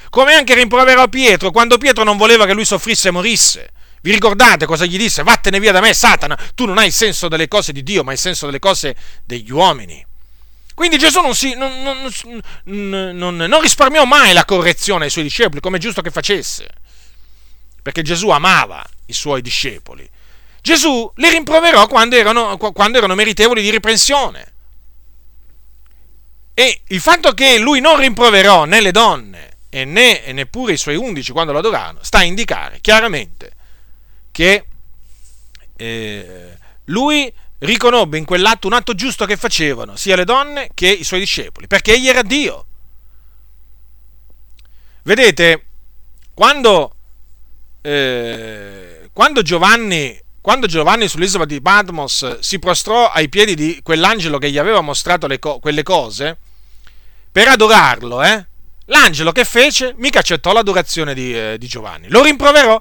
Come anche rimproverò Pietro quando Pietro non voleva che lui soffrisse e morisse. Vi ricordate cosa gli disse? Vattene via da me, Satana, tu non hai il senso delle cose di Dio, ma il senso delle cose degli uomini. Quindi Gesù non, si, non, non, non, non risparmiò mai la correzione ai suoi discepoli, come è giusto che facesse, perché Gesù amava i suoi discepoli. Gesù li rimproverò quando erano, quando erano meritevoli di riprensione. E il fatto che lui non rimproverò né le donne e, né, e neppure i suoi undici quando lo adorarono, sta a indicare chiaramente che eh, lui riconobbe in quell'atto un atto giusto che facevano sia le donne che i suoi discepoli, perché egli era Dio. Vedete, quando, eh, quando Giovanni Quando Giovanni sull'isola di Patmos si prostrò ai piedi di quell'angelo che gli aveva mostrato le co- quelle cose, per adorarlo, eh, l'angelo che fece mica accettò l'adorazione di, eh, di Giovanni. Lo rimproverò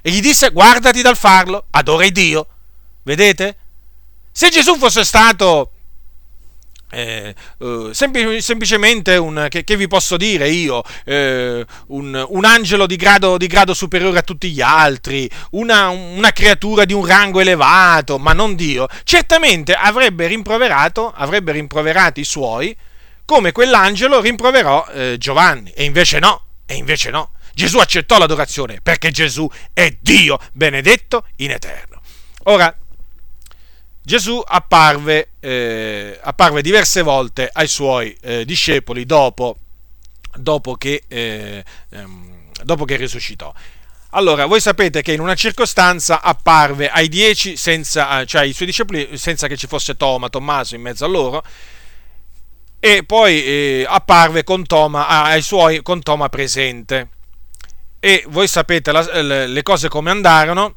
e gli disse: guardati dal farlo, adora Dio. Vedete? Se Gesù fosse stato eh, eh, sempl- semplicemente un, che, che vi posso dire io, eh, un, un angelo di grado, di grado superiore a tutti gli altri, una, una creatura di un rango elevato, ma non Dio, certamente avrebbe rimproverato, avrebbe rimproverato i suoi come quell'angelo rimproverò eh, Giovanni. E invece no, e invece no. Gesù accettò l'adorazione perché Gesù è Dio benedetto in eterno. Ora, Gesù apparve, eh, apparve diverse volte ai suoi eh, discepoli dopo, dopo, che, eh, ehm, dopo che risuscitò. Allora, voi sapete che in una circostanza apparve ai dieci, senza, cioè ai suoi discepoli, senza che ci fosse Toma, Tommaso in mezzo a loro, e poi eh, apparve con Toma, ai suoi con Toma presente. E voi sapete la, le cose come andarono.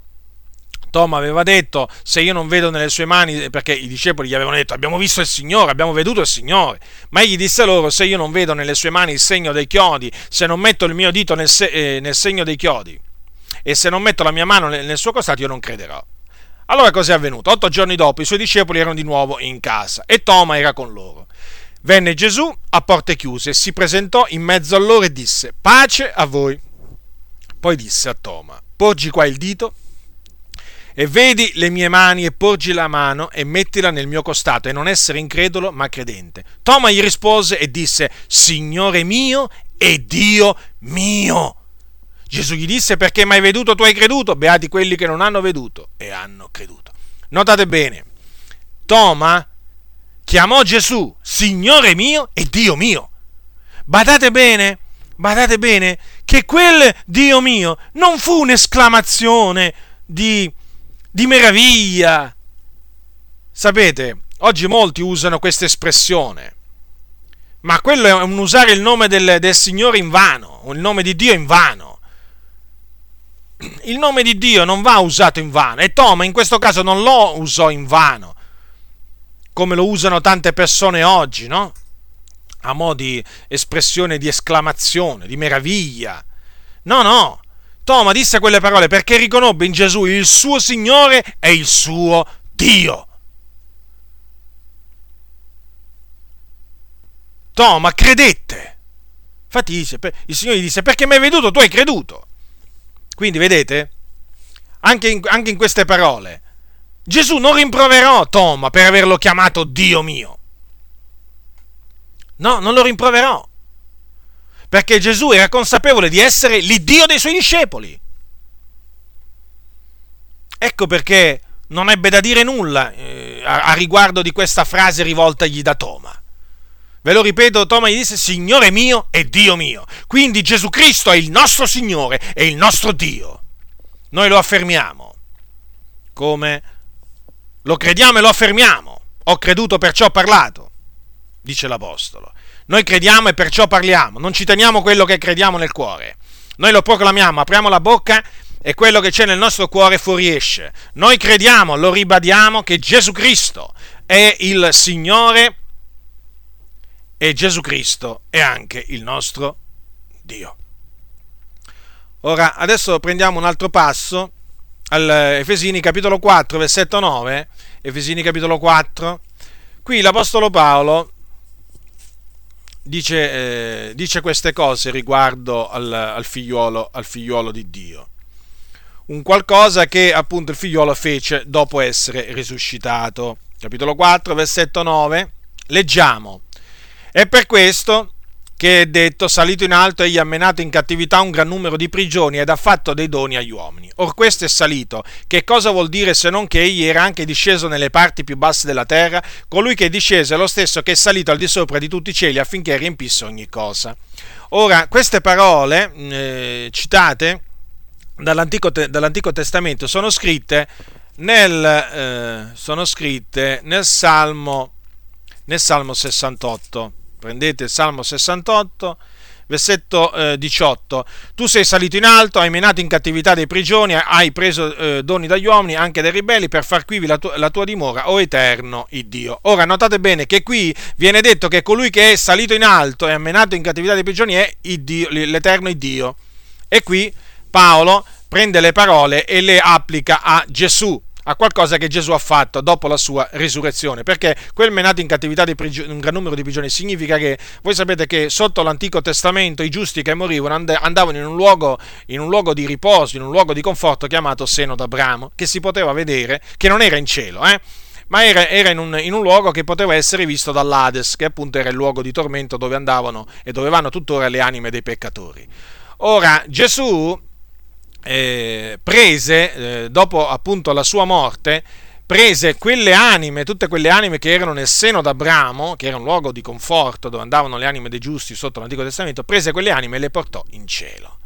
Toma aveva detto: se io non vedo nelle sue mani, perché i discepoli gli avevano detto: abbiamo visto il Signore, abbiamo veduto il Signore, ma egli disse loro: se io non vedo nelle sue mani il segno dei chiodi, se non metto il mio dito nel, se- eh, nel segno dei chiodi e se non metto la mia mano nel, nel suo costato, io non crederò. Allora cos'è avvenuto? Otto giorni dopo i suoi discepoli erano di nuovo in casa e Toma era con loro. Venne Gesù a porte chiuse, si presentò in mezzo a loro e disse: pace a voi. Poi disse a Toma: porgi qua il dito e vedi le mie mani, e porgi la mano e mettila nel mio costato, e non essere incredulo ma credente. Toma gli rispose e disse: Signore mio e Dio mio. Gesù gli disse: perché mai veduto tu hai creduto? Beati quelli che non hanno veduto e hanno creduto. Notate bene, Toma chiamò Gesù Signore mio e Dio mio. Badate bene, badate bene che quel Dio mio non fu un'esclamazione di di meraviglia. Sapete, oggi molti usano questa espressione, ma quello è un usare il nome del, del Signore in vano, o il nome di Dio in vano. Il nome di Dio non va usato in vano, e Toma in questo caso non lo usò in vano, come lo usano tante persone oggi, no? A mo' di espressione di esclamazione, di meraviglia. No, no. Toma disse quelle parole perché riconobbe in Gesù il suo Signore e il suo Dio. Toma credette. Infatti il Signore gli disse: perché mi hai veduto, tu hai creduto. Quindi vedete, anche in, anche in queste parole, Gesù non rimproverò Toma per averlo chiamato Dio mio. No, non lo rimproverò. Perché Gesù era consapevole di essere l'Iddio dei suoi discepoli. Ecco perché non ebbe da dire nulla eh, a, a riguardo di questa frase rivoltagli da Toma. Ve lo ripeto, Toma gli disse: Signore mio e Dio mio. Quindi Gesù Cristo è il nostro Signore e il nostro Dio. Noi lo affermiamo. Come? Lo crediamo e lo affermiamo. Ho creduto, perciò ho parlato, dice l'Apostolo. Noi crediamo e perciò parliamo, non ci teniamo quello che crediamo nel cuore. Noi lo proclamiamo, apriamo la bocca e quello che c'è nel nostro cuore fuoriesce. Noi crediamo, lo ribadiamo, che Gesù Cristo è il Signore e Gesù Cristo è anche il nostro Dio. Ora, adesso prendiamo un altro passo all'Efesini capitolo quattro, versetto nove, Efesini capitolo quattro. Qui l'Apostolo Paolo Dice, eh, dice queste cose riguardo al, al, figliuolo, al figliuolo di Dio, un qualcosa che appunto il figliuolo fece dopo essere risuscitato. Capitolo quattro, versetto nove, leggiamo: e per questo che è detto: salito in alto, egli ha menato in cattività un gran numero di prigioni ed ha fatto dei doni agli uomini. Or questo è salito, che cosa vuol dire se non che egli era anche disceso nelle parti più basse della terra? Colui che è disceso è lo stesso che è salito al di sopra di tutti i cieli affinché riempisse ogni cosa. Ora, queste parole eh, citate dall'Antico, dall'Antico Testamento sono scritte nel, eh, sono scritte nel Salmo, nel Salmo sessantotto. Prendete il Salmo sessantotto, versetto eh, diciotto. Tu sei salito in alto, hai menato in cattività dei prigioni, hai preso eh, doni dagli uomini, anche dai ribelli, per far quivi la, tu- la tua dimora, o eterno Iddio. Ora notate bene che qui viene detto che colui che è salito in alto e ha menato in cattività dei prigioni è Iddio, l'eterno Iddio. E qui Paolo prende le parole e le applica a Gesù, a qualcosa che Gesù ha fatto dopo la sua risurrezione, perché quel menato in cattività di prigion- un gran numero di prigioni significa che voi sapete che sotto l'Antico Testamento i giusti che morivano and- andavano in un luogo in un luogo di riposo, in un luogo di conforto chiamato seno d'Abramo, che si poteva vedere, che non era in cielo, eh? ma era, era in, un, in un luogo che poteva essere visto dall'Ades, che appunto era il luogo di tormento dove andavano e dove vanno tuttora le anime dei peccatori. Ora Gesù Eh, prese, eh, dopo appunto la sua morte, prese quelle anime, tutte quelle anime che erano nel seno d'Abramo, che era un luogo di conforto dove andavano le anime dei giusti sotto l'Antico Testamento, prese quelle anime e le portò in cielo.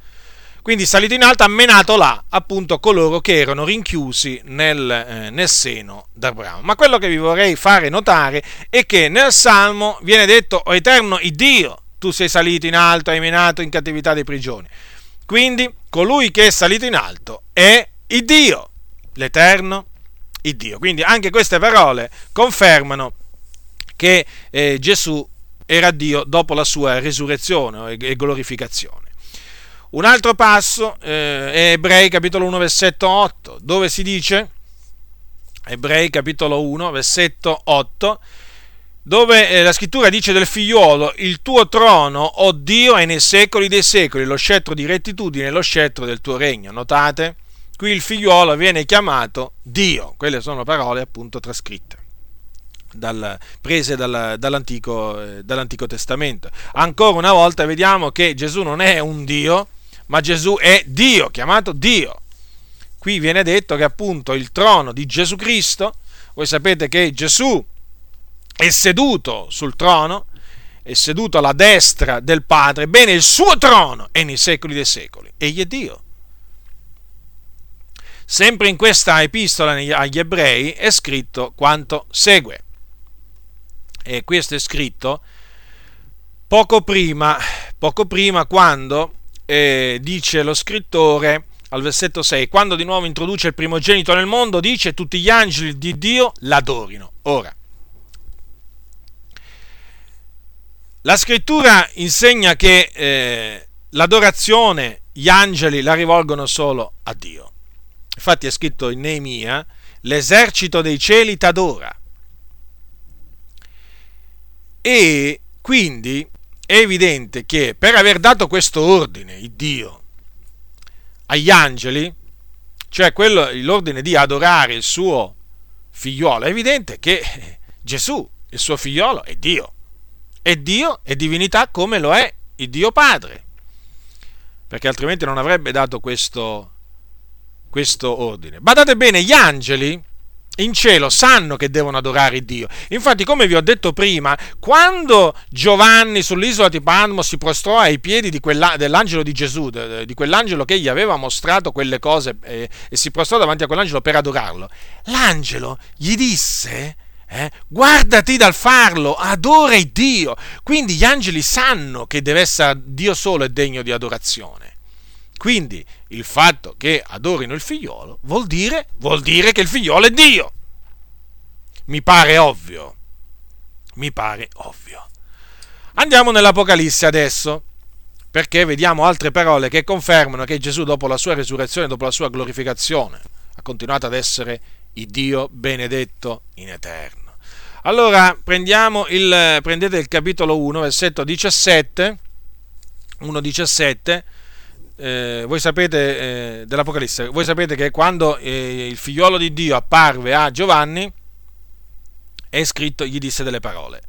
Quindi salito in alto ha menato là appunto coloro che erano rinchiusi nel, eh, nel seno d'Abramo. Ma quello che vi vorrei fare notare è che nel Salmo viene detto: o eterno Iddio, tu sei salito in alto, hai menato in cattività dei prigioni. Quindi colui che è salito in alto è Iddio, l'eterno Iddio. Quindi anche queste parole confermano che eh, Gesù era Dio dopo la sua risurrezione e glorificazione. Un altro passo eh, è Ebrei capitolo uno versetto otto, dove si dice, Ebrei capitolo uno versetto otto, dove la scrittura dice del figliuolo: il tuo trono, o Dio, è nei secoli dei secoli, lo scettro di rettitudine, lo scettro del tuo regno. Notate, qui il figliuolo viene chiamato Dio. Quelle sono parole appunto trascritte, dal, prese dal, dall'Antico, eh, dall'Antico Testamento. Ancora una volta vediamo che Gesù non è un Dio, ma Gesù è Dio, chiamato Dio. Qui viene detto che appunto il trono di Gesù Cristo, voi sapete che Gesù è seduto sul trono, è seduto alla destra del Padre, bene, il suo trono è nei secoli dei secoli, egli è Dio. Sempre in questa epistola agli Ebrei è scritto quanto segue, e questo è scritto poco prima, poco prima quando eh, dice lo scrittore al versetto sei, quando di nuovo introduce il primogenito nel mondo, dice: tutti gli angeli di Dio l'adorino. Ora, la scrittura insegna che eh, l'adorazione gli angeli la rivolgono solo a Dio. Infatti è scritto in Neemia: l'esercito dei cieli t'adora. E quindi è evidente che per aver dato questo ordine, il Dio, agli angeli, cioè quello, l'ordine di adorare il suo figliolo, è evidente che Gesù, il suo figliolo, è Dio. È Dio e divinità come lo è il Dio Padre, perché altrimenti non avrebbe dato questo, questo ordine. Badate bene, gli angeli in cielo sanno che devono adorare Dio. Infatti, come vi ho detto prima, quando Giovanni sull'isola di Patmos si prostrò ai piedi di quella, dell'angelo di Gesù, di quell'angelo che gli aveva mostrato quelle cose, e, e si prostrò davanti a quell'angelo per adorarlo, l'angelo gli disse: Eh, guardati dal farlo, adora Dio. Quindi gli angeli sanno che deve essere Dio solo e degno di adorazione. Quindi il fatto che adorino il figliolo vuol dire, vuol dire che il figliolo è Dio. Mi pare ovvio. Mi pare ovvio. Andiamo nell'Apocalisse adesso, perché vediamo altre parole che confermano che Gesù, dopo la sua risurrezione, dopo la sua glorificazione, ha continuato ad essere il Dio benedetto in eterno. Allora, prendiamo il, prendete il capitolo uno, versetto diciassette, uno diciassette, eh, voi sapete, eh, dell'Apocalisse, voi sapete che quando eh, il figliolo di Dio apparve a Giovanni, è scritto, gli disse delle parole: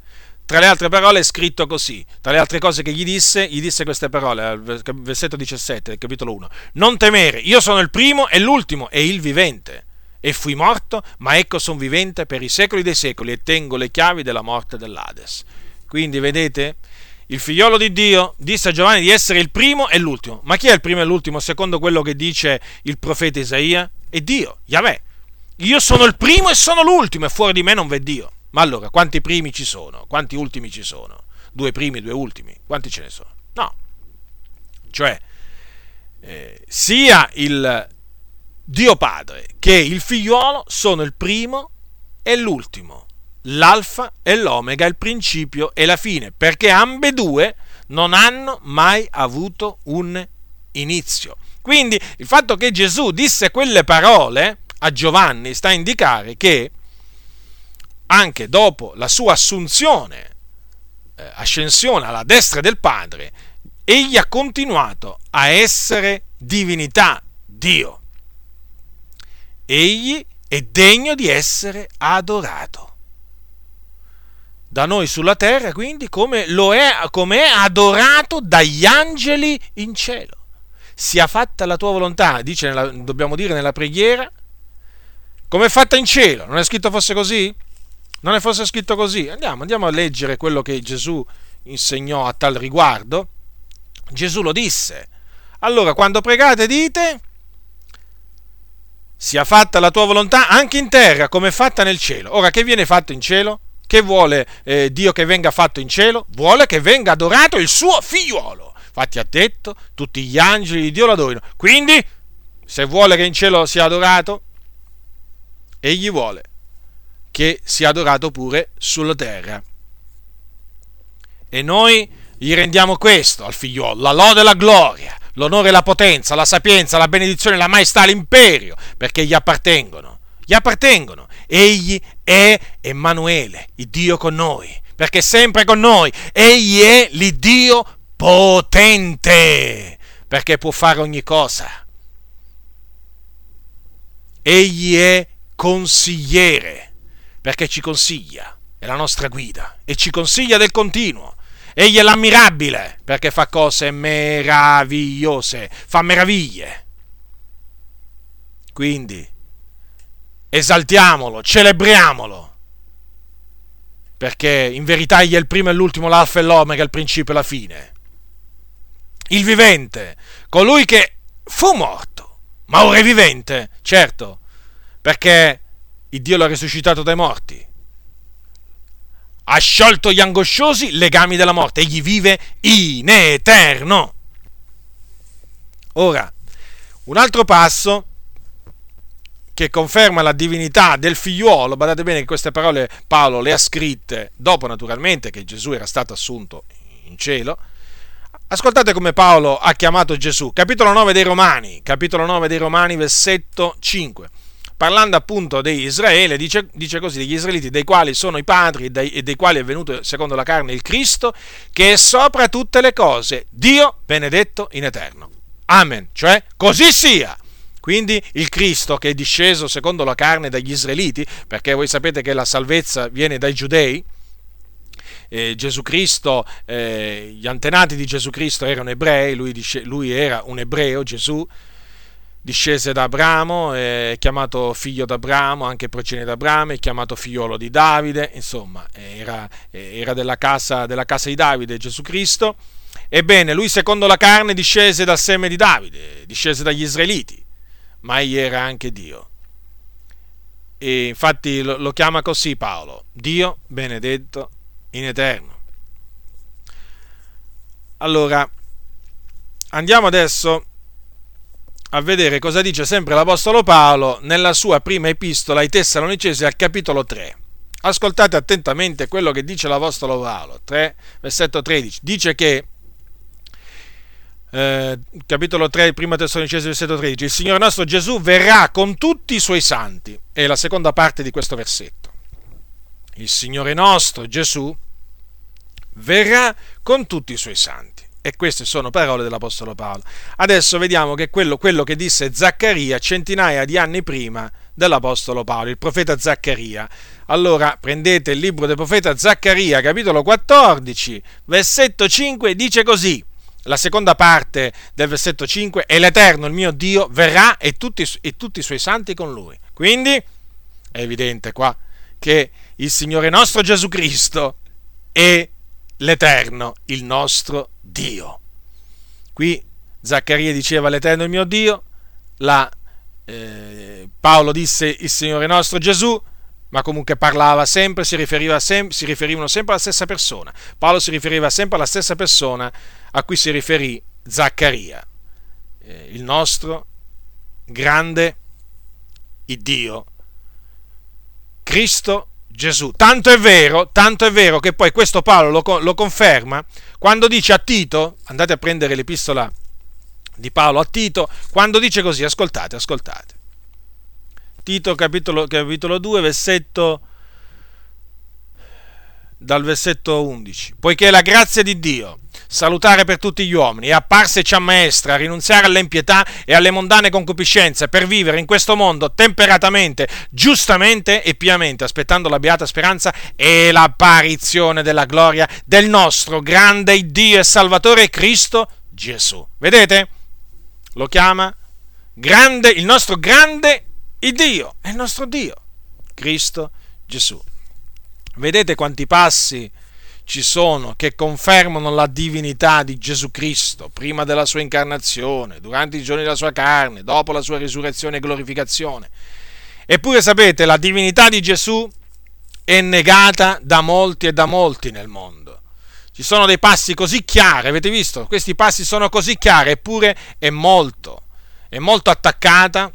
Tra le altre parole è scritto così, tra le altre cose che gli disse, gli disse queste parole, al versetto diciassette del capitolo uno: non temere, io sono il primo e l'ultimo e il vivente, e fui morto, ma ecco son vivente per i secoli dei secoli, e tengo le chiavi della morte dell'Ades. Quindi vedete, il figliolo di Dio disse a Giovanni di essere il primo e l'ultimo. Ma chi è il primo e l'ultimo secondo quello che dice il profeta Isaia? È Dio, Yahweh. Io sono il primo e sono l'ultimo, e fuori di me non v'è Dio. Ma allora, quanti primi ci sono? Quanti ultimi ci sono? Due primi, due ultimi? Quanti ce ne sono? No. Cioè, eh, sia il Dio Padre che il Figliuolo sono il primo e l'ultimo, l'alfa e l'omega, il principio e la fine, perché ambedue non hanno mai avuto un inizio. Quindi, il fatto che Gesù disse quelle parole a Giovanni sta a indicare che anche dopo la sua assunzione, eh, ascensione alla destra del Padre, egli ha continuato a essere divinità, Dio. Egli è degno di essere adorato da noi sulla terra, quindi come lo è, come è adorato dagli angeli in cielo. Sia fatta la tua volontà, dice nella, dobbiamo dire nella preghiera, come è fatta in cielo. Non è scritto fosse così? Non è fosse scritto così? Andiamo, andiamo a leggere quello che Gesù insegnò a tal riguardo. Gesù lo disse. Allora, quando pregate dite: sia fatta la tua volontà anche in terra, come è fatta nel cielo. Ora, che viene fatto in cielo? Che vuole eh, Dio che venga fatto in cielo? Vuole che venga adorato il suo figliuolo. Infatti ha detto: tutti gli angeli di Dio lo adorino. Quindi, se vuole che in cielo sia adorato, egli vuole che sia adorato pure sulla terra. E noi gli rendiamo questo al figliuolo: la lode e la gloria, l'onore e la potenza, la sapienza, la benedizione, la maestà, l'imperio, perché gli appartengono. Gli appartengono. Egli è Emanuele, il Dio con noi, perché è sempre con noi. Egli è l'Iddio potente, perché può fare ogni cosa. Egli è consigliere, perché ci consiglia, è la nostra guida e ci consiglia del continuo. Egli è l'ammirabile, perché fa cose meravigliose, fa meraviglie. Quindi esaltiamolo, celebriamolo, perché in verità egli è il primo e l'ultimo, l'alfa e l'omega, il principio e la fine, il vivente, colui che fu morto ma ora è vivente, certo, perché il Dio l'ha risuscitato dai morti, ha sciolto gli angosciosi legami della morte, egli vive in eterno. Ora, un altro passo che conferma la divinità del figliuolo, badate bene che queste parole Paolo le ha scritte dopo, naturalmente, che Gesù era stato assunto in cielo. Ascoltate come Paolo ha chiamato Gesù, capitolo nove dei Romani, capitolo nove dei Romani, versetto cinque. Parlando appunto di Israele, dice, dice così: degli israeliti, dei quali sono i padri e dei, e dei quali è venuto secondo la carne il Cristo, che è sopra tutte le cose, Dio benedetto in eterno. Amen. Cioè, così sia. Quindi il Cristo che è disceso secondo la carne dagli israeliti, perché voi sapete che la salvezza viene dai giudei. Eh, Gesù Cristo, eh, gli antenati di Gesù Cristo erano ebrei, lui, disce, lui era un ebreo, Gesù. Discese da Abramo, è chiamato figlio d'Abramo, anche progenie d'Abramo, è chiamato figliolo di Davide, insomma, era, era della, casa, della casa di Davide, Gesù Cristo. Ebbene, lui secondo la carne discese dal seme di Davide, discese dagli israeliti, ma egli era anche Dio. E infatti lo, lo chiama così Paolo: Dio benedetto in eterno. Allora, andiamo adesso a vedere cosa dice sempre l'Apostolo Paolo nella sua prima epistola ai Tessalonicesi al capitolo tre. Ascoltate attentamente quello che dice l'Apostolo Paolo, tre, versetto tredici. Dice che, eh, capitolo tre, prima Tessalonicesi, versetto tredici: il Signore nostro Gesù verrà con tutti i suoi santi. È la seconda parte di questo versetto. Il Signore nostro Gesù verrà con tutti i suoi santi. E queste sono parole dell'Apostolo Paolo. Adesso vediamo che quello, quello che disse Zaccaria centinaia di anni prima dell'Apostolo Paolo, il profeta Zaccaria. Allora prendete il libro del profeta Zaccaria, capitolo quattordici, versetto cinque, dice così. La seconda parte del versetto cinque è: l'Eterno, il mio Dio, verrà e tutti, e tutti i suoi santi con lui. Quindi è evidente qua che il Signore nostro Gesù Cristo è l'Eterno, il nostro Dio. Qui Zaccaria diceva: l'Eterno, il mio Dio. La, eh, Paolo disse: il Signore nostro Gesù. Ma comunque parlava sempre, si, riferiva sem- si riferivano sempre alla stessa persona. Paolo si riferiva sempre alla stessa persona a cui si riferì Zaccaria, eh, il nostro grande Iddio, Cristo Gesù. Tanto è vero, tanto è vero che poi questo Paolo lo, lo conferma quando dice a Tito, andate a prendere l'epistola di Paolo a Tito, quando dice così, ascoltate, ascoltate. Tito capitolo, capitolo due, versetto, dal versetto undici. Poiché la grazia di Dio, salutare per tutti gli uomini, è apparsa e ci ammaestra a rinunziare all'impietà e alle mondane concupiscenze, per vivere in questo mondo temperatamente, giustamente e piamente, aspettando la beata speranza e l'apparizione della gloria del nostro grande Dio e Salvatore Cristo Gesù. Vedete? Lo chiama grande, il nostro grande Il Dio è il nostro Dio, Cristo Gesù. Vedete quanti passi ci sono che confermano la divinità di Gesù Cristo, prima della sua incarnazione, durante i giorni della sua carne, dopo la sua risurrezione e glorificazione. Eppure sapete, la divinità di Gesù è negata da molti e da molti nel mondo. Ci sono dei passi così chiari, avete visto? Questi passi sono così chiari, eppure è molto, è molto attaccata,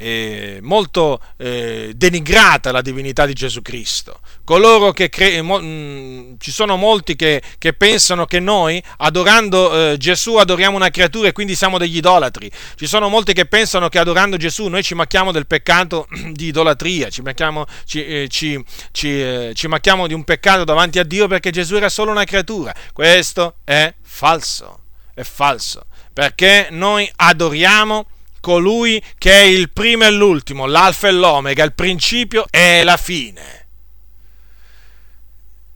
Eh, molto eh, denigrata la divinità di Gesù Cristo. Coloro che cre- mo- mh, ci sono molti che, che pensano che noi adorando eh, Gesù adoriamo una creatura e quindi siamo degli idolatri. Ci sono molti che pensano che adorando Gesù noi ci macchiamo del peccato di idolatria, ci macchiamo, ci, eh, ci, ci, eh, ci macchiamo di un peccato davanti a Dio perché Gesù era solo una creatura. Questo è falso, è falso, perché noi adoriamo colui che è il primo e l'ultimo, l'alfa e l'omega, il principio e la fine.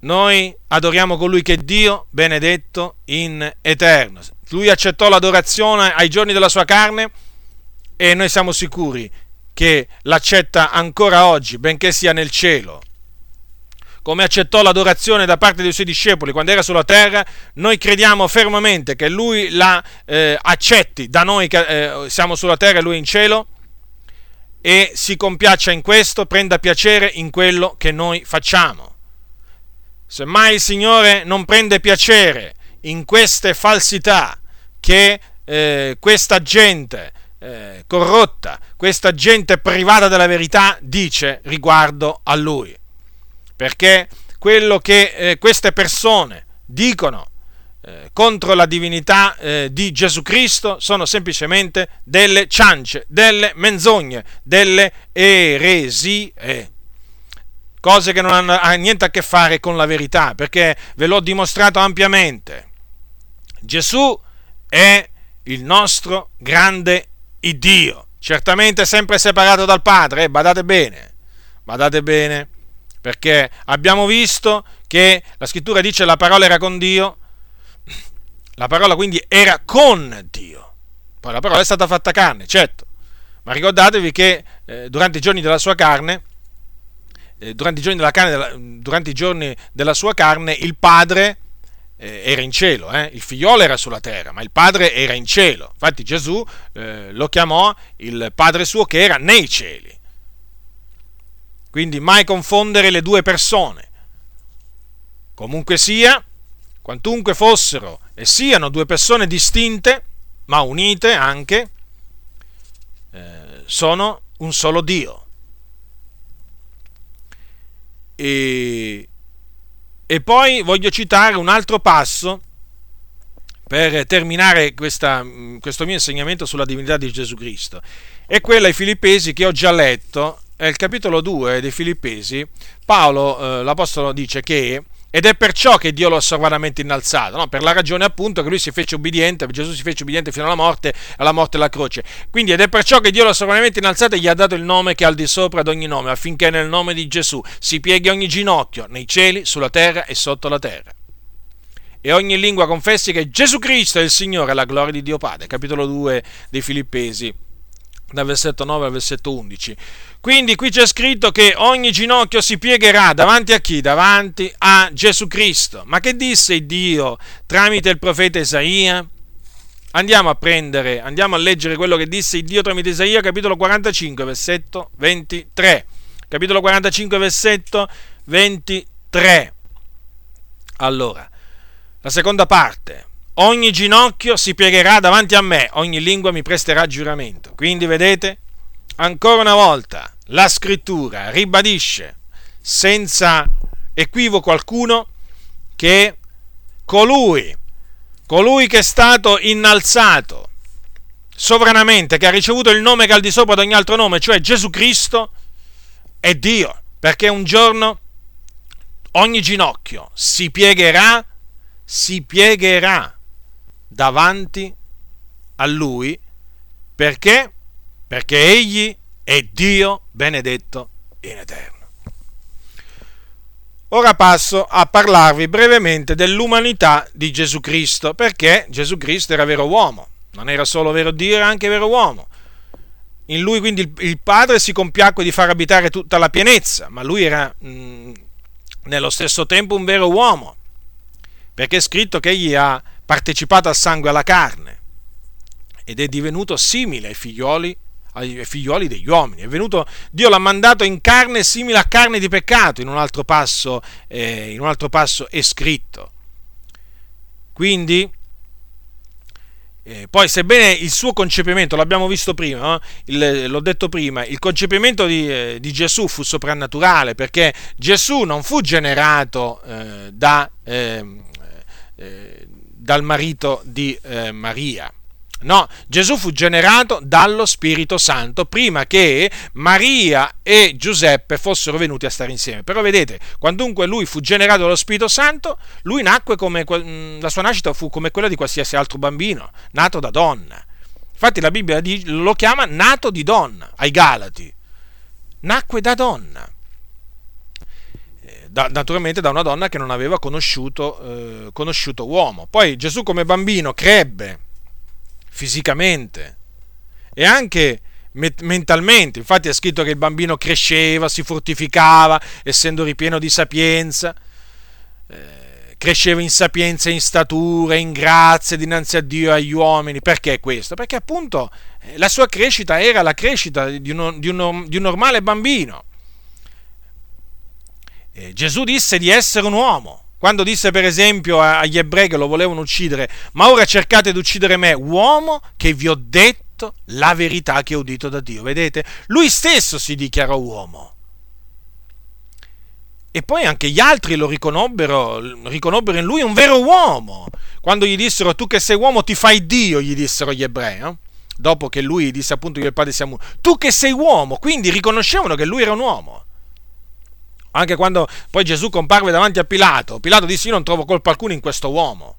Noi adoriamo colui che è Dio benedetto in eterno. Lui accettò l'adorazione ai giorni della sua carne e noi siamo sicuri che l'accetta ancora oggi, benché sia nel cielo. Come accettò l'adorazione da parte dei suoi discepoli quando era sulla terra, noi crediamo fermamente che lui la eh, accetti da noi che eh, siamo sulla terra e lui in cielo, e si compiaccia in questo, prenda piacere in quello che noi facciamo. Semmai il Signore non prende piacere in queste falsità che eh, questa gente eh, corrotta, questa gente privata della verità dice riguardo a lui. Perché quello che eh, queste persone dicono eh, contro la divinità eh, di Gesù Cristo sono semplicemente delle ciance, delle menzogne, delle eresie, cose che non hanno ha niente a che fare con la verità, perché ve l'ho dimostrato ampiamente. Gesù è il nostro grande Iddio, certamente sempre separato dal Padre, eh, badate bene, badate bene. Perché abbiamo visto che la scrittura dice la parola era con Dio, la parola quindi era con Dio, poi la parola è stata fatta carne, certo, ma ricordatevi che eh, durante i giorni della sua carne, eh, durante, i giorni della carne della, durante i giorni della sua carne il Padre eh, era in cielo, eh? Il figliolo era sulla terra, ma il Padre era in cielo, infatti Gesù eh, lo chiamò il Padre suo che era nei cieli. Quindi mai confondere le due persone. Comunque sia, quantunque fossero e siano due persone distinte, ma unite anche, eh, sono un solo Dio. E, e poi voglio citare un altro passo per terminare questa, questo mio insegnamento sulla divinità di Gesù Cristo. È quella ai Filippesi che ho già letto. Nel capitolo due dei Filippesi, Paolo, eh, l'Apostolo, dice che Ed è perciò che Dio lo ha sovranamente innalzato, no? Per la ragione appunto che lui si fece obbediente, Gesù si fece obbediente fino alla morte, alla morte della croce. Quindi ed è perciò che Dio lo ha sovranamente innalzato e gli ha dato il nome che è al di sopra ad ogni nome, affinché nel nome di Gesù si pieghi ogni ginocchio, nei cieli, sulla terra e sotto la terra. E ogni lingua confessi che Gesù Cristo è il Signore, alla gloria di Dio Padre. Capitolo due dei Filippesi, dal versetto nove al versetto undici. Quindi qui c'è scritto che ogni ginocchio si piegherà davanti a chi? Davanti a Gesù Cristo. Ma che disse Dio tramite il profeta Isaia? Andiamo a prendere, andiamo a leggere quello che disse Dio tramite Isaia, capitolo quarantacinque, versetto ventitré. Capitolo quarantacinque, versetto ventitré. Allora, la seconda parte. Ogni ginocchio si piegherà davanti a me, ogni lingua mi presterà giuramento. Quindi vedete, ancora una volta la scrittura ribadisce senza equivoco alcuno che colui, colui che è stato innalzato sovranamente, che ha ricevuto il nome che è al di sopra ad ogni altro nome, cioè Gesù Cristo, è Dio, perché un giorno ogni ginocchio si piegherà, si piegherà davanti a lui, perché? Perché egli è Dio benedetto in eterno. Ora passo a parlarvi brevemente dell'umanità di Gesù Cristo, perché Gesù Cristo era vero uomo, non era solo vero Dio, era anche vero uomo. In lui quindi il Padre si compiacque di far abitare tutta la pienezza, ma lui era mh, nello stesso tempo un vero uomo, perché è scritto che egli ha partecipato al sangue e alla carne ed è divenuto simile ai figlioli, ai figlioli degli uomini. È venuto, Dio l'ha mandato in carne simile a carne di peccato, in un altro passo, eh, in un altro passo è scritto. Quindi, eh, poi sebbene il suo concepimento, l'abbiamo visto prima, no? il, l'ho detto prima, il concepimento di, eh, di Gesù fu soprannaturale, perché Gesù non fu generato eh, da... Eh, dal marito di eh, Maria. No, Gesù fu generato dallo Spirito Santo prima che Maria e Giuseppe fossero venuti a stare insieme. Però vedete, quandunque lui fu generato dallo Spirito Santo, lui nacque come, la sua nascita fu come quella di qualsiasi altro bambino nato da donna. Infatti la Bibbia lo chiama nato di donna, ai Galati. Nacque da donna. Da, naturalmente da una donna che non aveva conosciuto, eh, conosciuto uomo. Poi Gesù come bambino crebbe fisicamente e anche met- mentalmente. Infatti è scritto che il bambino cresceva, si fortificava, essendo ripieno di sapienza, eh, cresceva in sapienza, in statura, in grazia dinanzi a Dio e agli uomini. Perché questo? Perché appunto la sua crescita era la crescita di, uno, di, uno, di un normale bambino. Eh, Gesù disse di essere un uomo, quando disse per esempio agli ebrei che lo volevano uccidere: ma ora cercate di uccidere me, uomo, che vi ho detto la verità che ho udito da Dio. Vedete? Lui stesso si dichiarò uomo. E poi anche gli altri lo riconobbero, riconobbero in lui un vero uomo. Quando gli dissero: tu che sei uomo ti fai Dio, gli dissero gli ebrei, no? Dopo che lui disse appunto che il Padre sia uno. Tu che sei uomo, quindi riconoscevano che lui era un uomo. Anche quando poi Gesù comparve davanti a Pilato, Pilato disse: io non trovo colpa alcuna in questo uomo.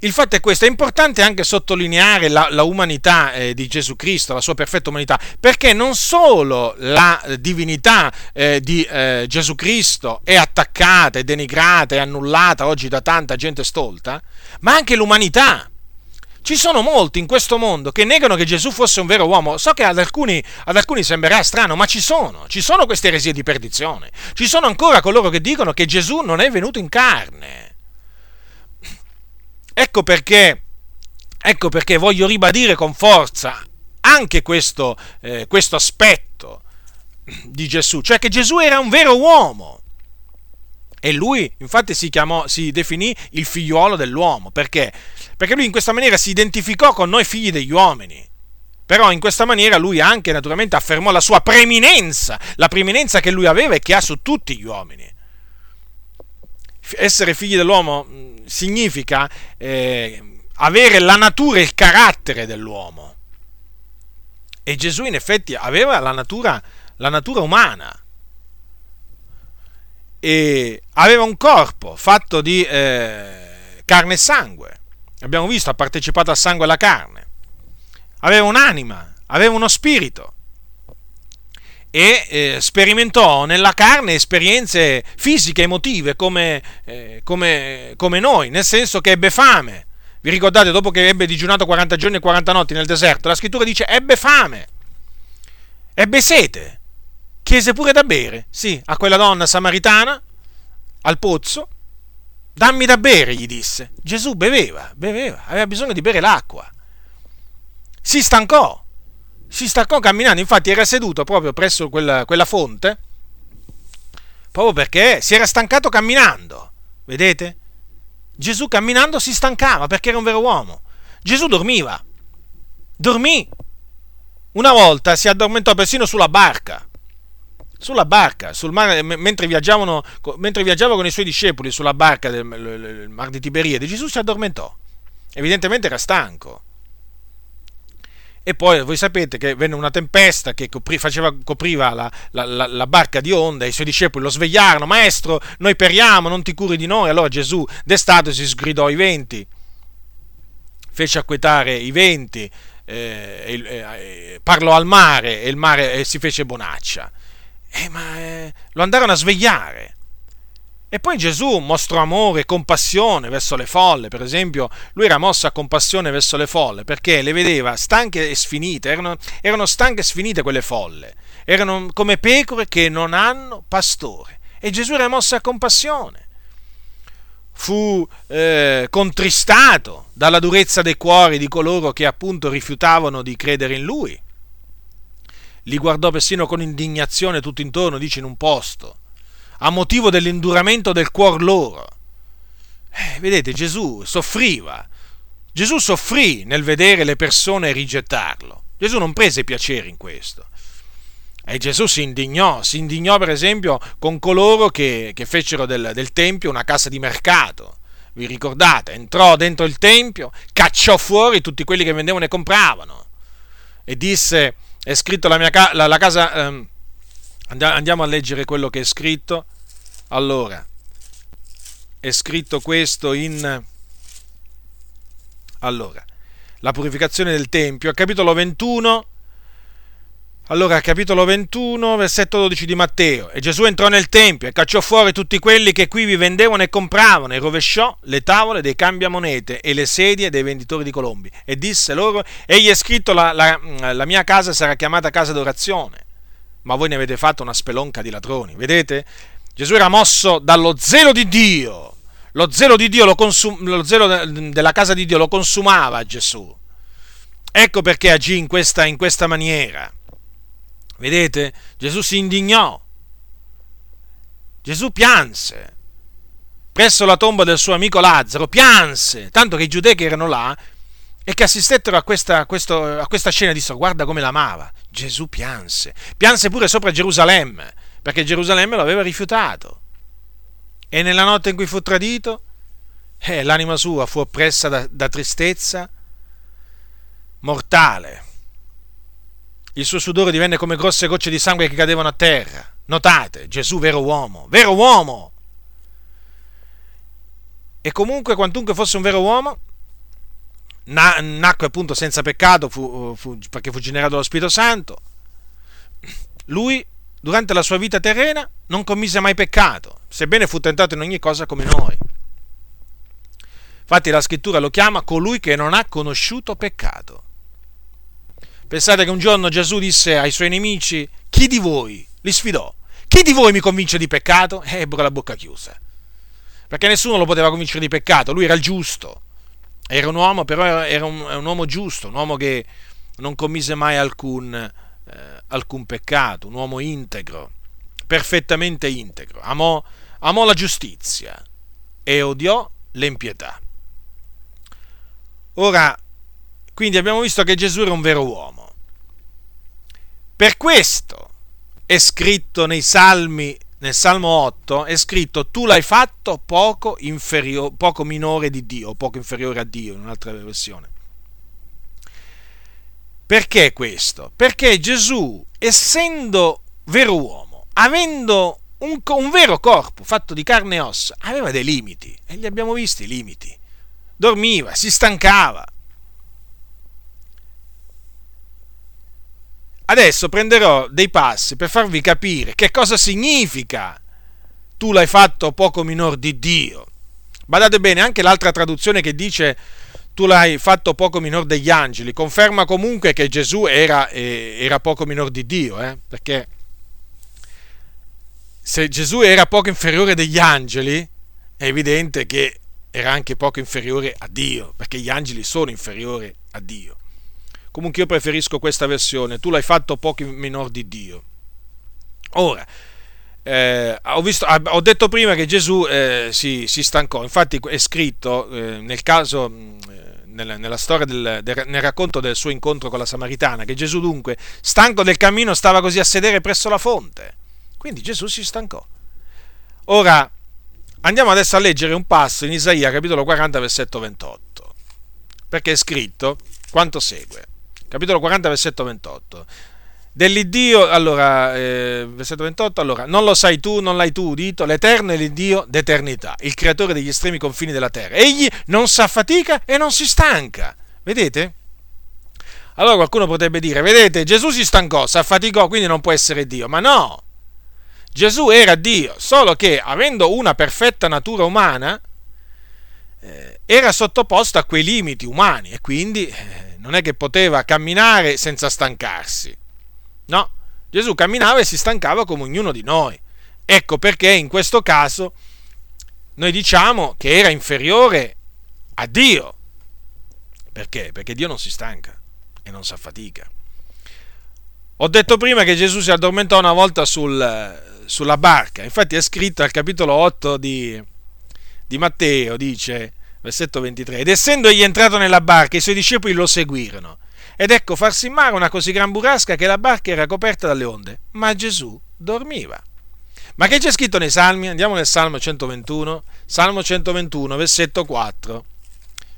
Il fatto è questo, è importante anche sottolineare la, la umanità eh, di Gesù Cristo, la sua perfetta umanità, perché non solo la divinità eh, di eh, Gesù Cristo è attaccata, è denigrata, è annullata oggi da tanta gente stolta, ma anche l'umanità. Ci sono molti in questo mondo che negano che Gesù fosse un vero uomo. So che ad alcuni, ad alcuni sembrerà strano, ma ci sono, ci sono queste eresie di perdizione. Ci sono ancora coloro che dicono che Gesù non è venuto in carne. Ecco perché, ecco perché voglio ribadire con forza anche questo, eh, questo aspetto di Gesù, cioè che Gesù era un vero uomo. E lui, infatti, si chiamò, si definì il figliuolo dell'uomo. Perché? Perché lui in questa maniera si identificò con noi figli degli uomini. Però in questa maniera lui anche, naturalmente, affermò la sua preeminenza, la preeminenza che lui aveva e che ha su tutti gli uomini. Essere figli dell'uomo significa eh, avere la natura e il carattere dell'uomo. E Gesù, in effetti, aveva la natura, la natura umana. e aveva un corpo fatto di eh, carne e sangue. Abbiamo visto, ha partecipato al sangue e alla carne. Aveva un'anima, aveva uno spirito e eh, sperimentò nella carne esperienze fisiche, emotive, come, eh, come, come noi, nel senso che ebbe fame. Vi ricordate, dopo che ebbe digiunato quaranta giorni e quaranta notti nel deserto, la scrittura dice ebbe fame, ebbe sete, chiese pure da bere, sì, a quella donna samaritana, al pozzo. Dammi da bere, gli disse. Gesù beveva, beveva, aveva bisogno di bere l'acqua. Si stancò, si stancò camminando, infatti era seduto proprio presso quella, quella fonte, proprio perché si era stancato camminando, vedete? Gesù camminando si stancava perché era un vero uomo. Gesù dormiva, dormì. Una volta si addormentò persino sulla barca, sulla barca, sul mare, mentre viaggiavano, mentre viaggiava con i suoi discepoli sulla barca del Mar di Tiberiade. Gesù si addormentò, evidentemente era stanco. E poi voi sapete che venne una tempesta che copri, faceva, copriva la, la, la, la barca di onda, i suoi discepoli lo svegliarono: Maestro, noi periamo, non ti curi di noi. Allora Gesù, destato, si sgridò i venti, fece acquietare i venti, eh, eh, eh, parlò al mare e il mare eh, si fece bonaccia. Eh, ma eh, lo andarono a svegliare. E poi Gesù mostrò amore e compassione verso le folle. Per esempio, lui era mosso a compassione verso le folle perché le vedeva stanche e sfinite, erano, erano stanche e sfinite quelle folle, erano come pecore che non hanno pastore. E Gesù era mosso a compassione. Fu eh, contristato dalla durezza dei cuori di coloro che appunto rifiutavano di credere in lui. Li guardò persino con indignazione tutto intorno, dice in un posto, a motivo dell'induramento del cuor loro. Eh, vedete, Gesù soffriva. Gesù soffrì nel vedere le persone rigettarlo. Gesù non prese piacere in questo. E Gesù si indignò, si indignò per esempio con coloro che, che fecero del, del Tempio una casa di mercato. Vi ricordate? Entrò dentro il Tempio, cacciò fuori tutti quelli che vendevano e compravano. E disse, è scritto la mia ca- la, la casa... Ehm, andiamo a leggere quello che è scritto. Allora, è scritto questo in... Allora, la purificazione del Tempio, al capitolo ventuno, allora, capitolo ventuno, versetto dodici di Matteo. E Gesù entrò nel Tempio e cacciò fuori tutti quelli che qui vi vendevano e compravano, e rovesciò le tavole dei cambiamonete e le sedie dei venditori di colombi. E disse loro, egli è scritto, la, la, la mia casa sarà chiamata casa d'orazione, ma voi ne avete fatto una spelonca di ladroni. Vedete? Gesù era mosso dallo zelo di Dio. Lo zelo di Dio lo, consum- lo zelo de- della casa di Dio lo consumava Gesù. Ecco perché agì in questa, in questa maniera. Vedete? Gesù si indignò. Gesù pianse presso la tomba del suo amico Lazzaro, pianse, tanto che i giudei che erano là e che assistettero a questa, a questo, a questa scena dissero: guarda come l'amava. Gesù pianse, pianse pure sopra Gerusalemme, perché Gerusalemme lo aveva rifiutato. E nella notte in cui fu tradito, eh, l'anima sua fu oppressa da, da tristezza mortale. Il suo sudore divenne come grosse gocce di sangue che cadevano a terra. Notate, Gesù vero uomo, vero uomo! E comunque, quantunque fosse un vero uomo, Na, nacque appunto senza peccato, fu, fu, perché fu generato dallo Spirito Santo. Lui durante la sua vita terrena non commise mai peccato, sebbene fu tentato in ogni cosa come noi. Infatti la scrittura lo chiama colui che non ha conosciuto peccato. Pensate che un giorno Gesù disse ai suoi nemici: chi di voi, li sfidò, chi di voi mi convince di peccato? E ebbero la bocca chiusa, perché nessuno lo poteva convincere di peccato. Lui era il giusto. Era un uomo, però era un, un uomo giusto, un uomo che non commise mai alcun, eh, alcun peccato, un uomo integro, perfettamente integro. Amò, amò la giustizia e odiò l'empietà. Ora, quindi abbiamo visto che Gesù era un vero uomo. Per questo è scritto nei Salmi, nel Salmo otto è scritto: tu l'hai fatto poco inferiore, poco minore di Dio, poco inferiore a Dio, in un'altra versione. Perché questo? Perché Gesù, essendo vero uomo, avendo un, un vero corpo fatto di carne e ossa aveva dei limiti, e li abbiamo visti i limiti. Dormiva, si stancava. Adesso prenderò dei passi per farvi capire che cosa significa tu l'hai fatto poco minor di Dio. Badate bene, anche l'altra traduzione che dice tu l'hai fatto poco minor degli angeli conferma comunque che Gesù era, eh, era poco minor di Dio, eh? Perché se Gesù era poco inferiore degli angeli è evidente che era anche poco inferiore a Dio, perché gli angeli sono inferiori a Dio. Comunque io preferisco questa versione, tu l'hai fatto poco minor di Dio. Ora, eh, ho, visto, ho detto prima che Gesù eh, si, si stancò, infatti è scritto eh, nel caso, eh, nella, nella storia del, del, nel racconto del suo incontro con la Samaritana, che Gesù dunque, stanco del cammino, stava così a sedere presso la fonte. Quindi Gesù si stancò. Ora, andiamo adesso a leggere un passo in Isaia, capitolo quaranta, versetto ventotto, perché è scritto quanto segue. Capitolo quaranta, versetto ventotto. Dell'Iddio, allora, eh, versetto ventotto, allora, non lo sai tu, non l'hai tu udito, l'Eterno è l'Iddio d'eternità, il creatore degli estremi confini della terra. Egli non s'affatica e non si stanca. Vedete? Allora qualcuno potrebbe dire, vedete, Gesù si stancò, s'affaticò, quindi non può essere Dio. Ma no! Gesù era Dio, solo che, avendo una perfetta natura umana, eh, era sottoposto a quei limiti umani e quindi... Eh, non è che poteva camminare senza stancarsi. No, Gesù camminava e si stancava come ognuno di noi. Ecco perché in questo caso noi diciamo che era inferiore a Dio. Perché? Perché Dio non si stanca e non si affatica. Ho detto prima che Gesù si addormentò una volta sul, sulla barca. Infatti è scritto al capitolo otto di, di Matteo, dice... Versetto ventitré. Ed essendo egli entrato nella barca, i suoi discepoli lo seguirono. Ed ecco farsi in mare una così gran burrasca che la barca era coperta dalle onde. Ma Gesù dormiva. Ma che c'è scritto nei Salmi? Andiamo nel Salmo centoventuno. Salmo centoventuno, versetto quattro.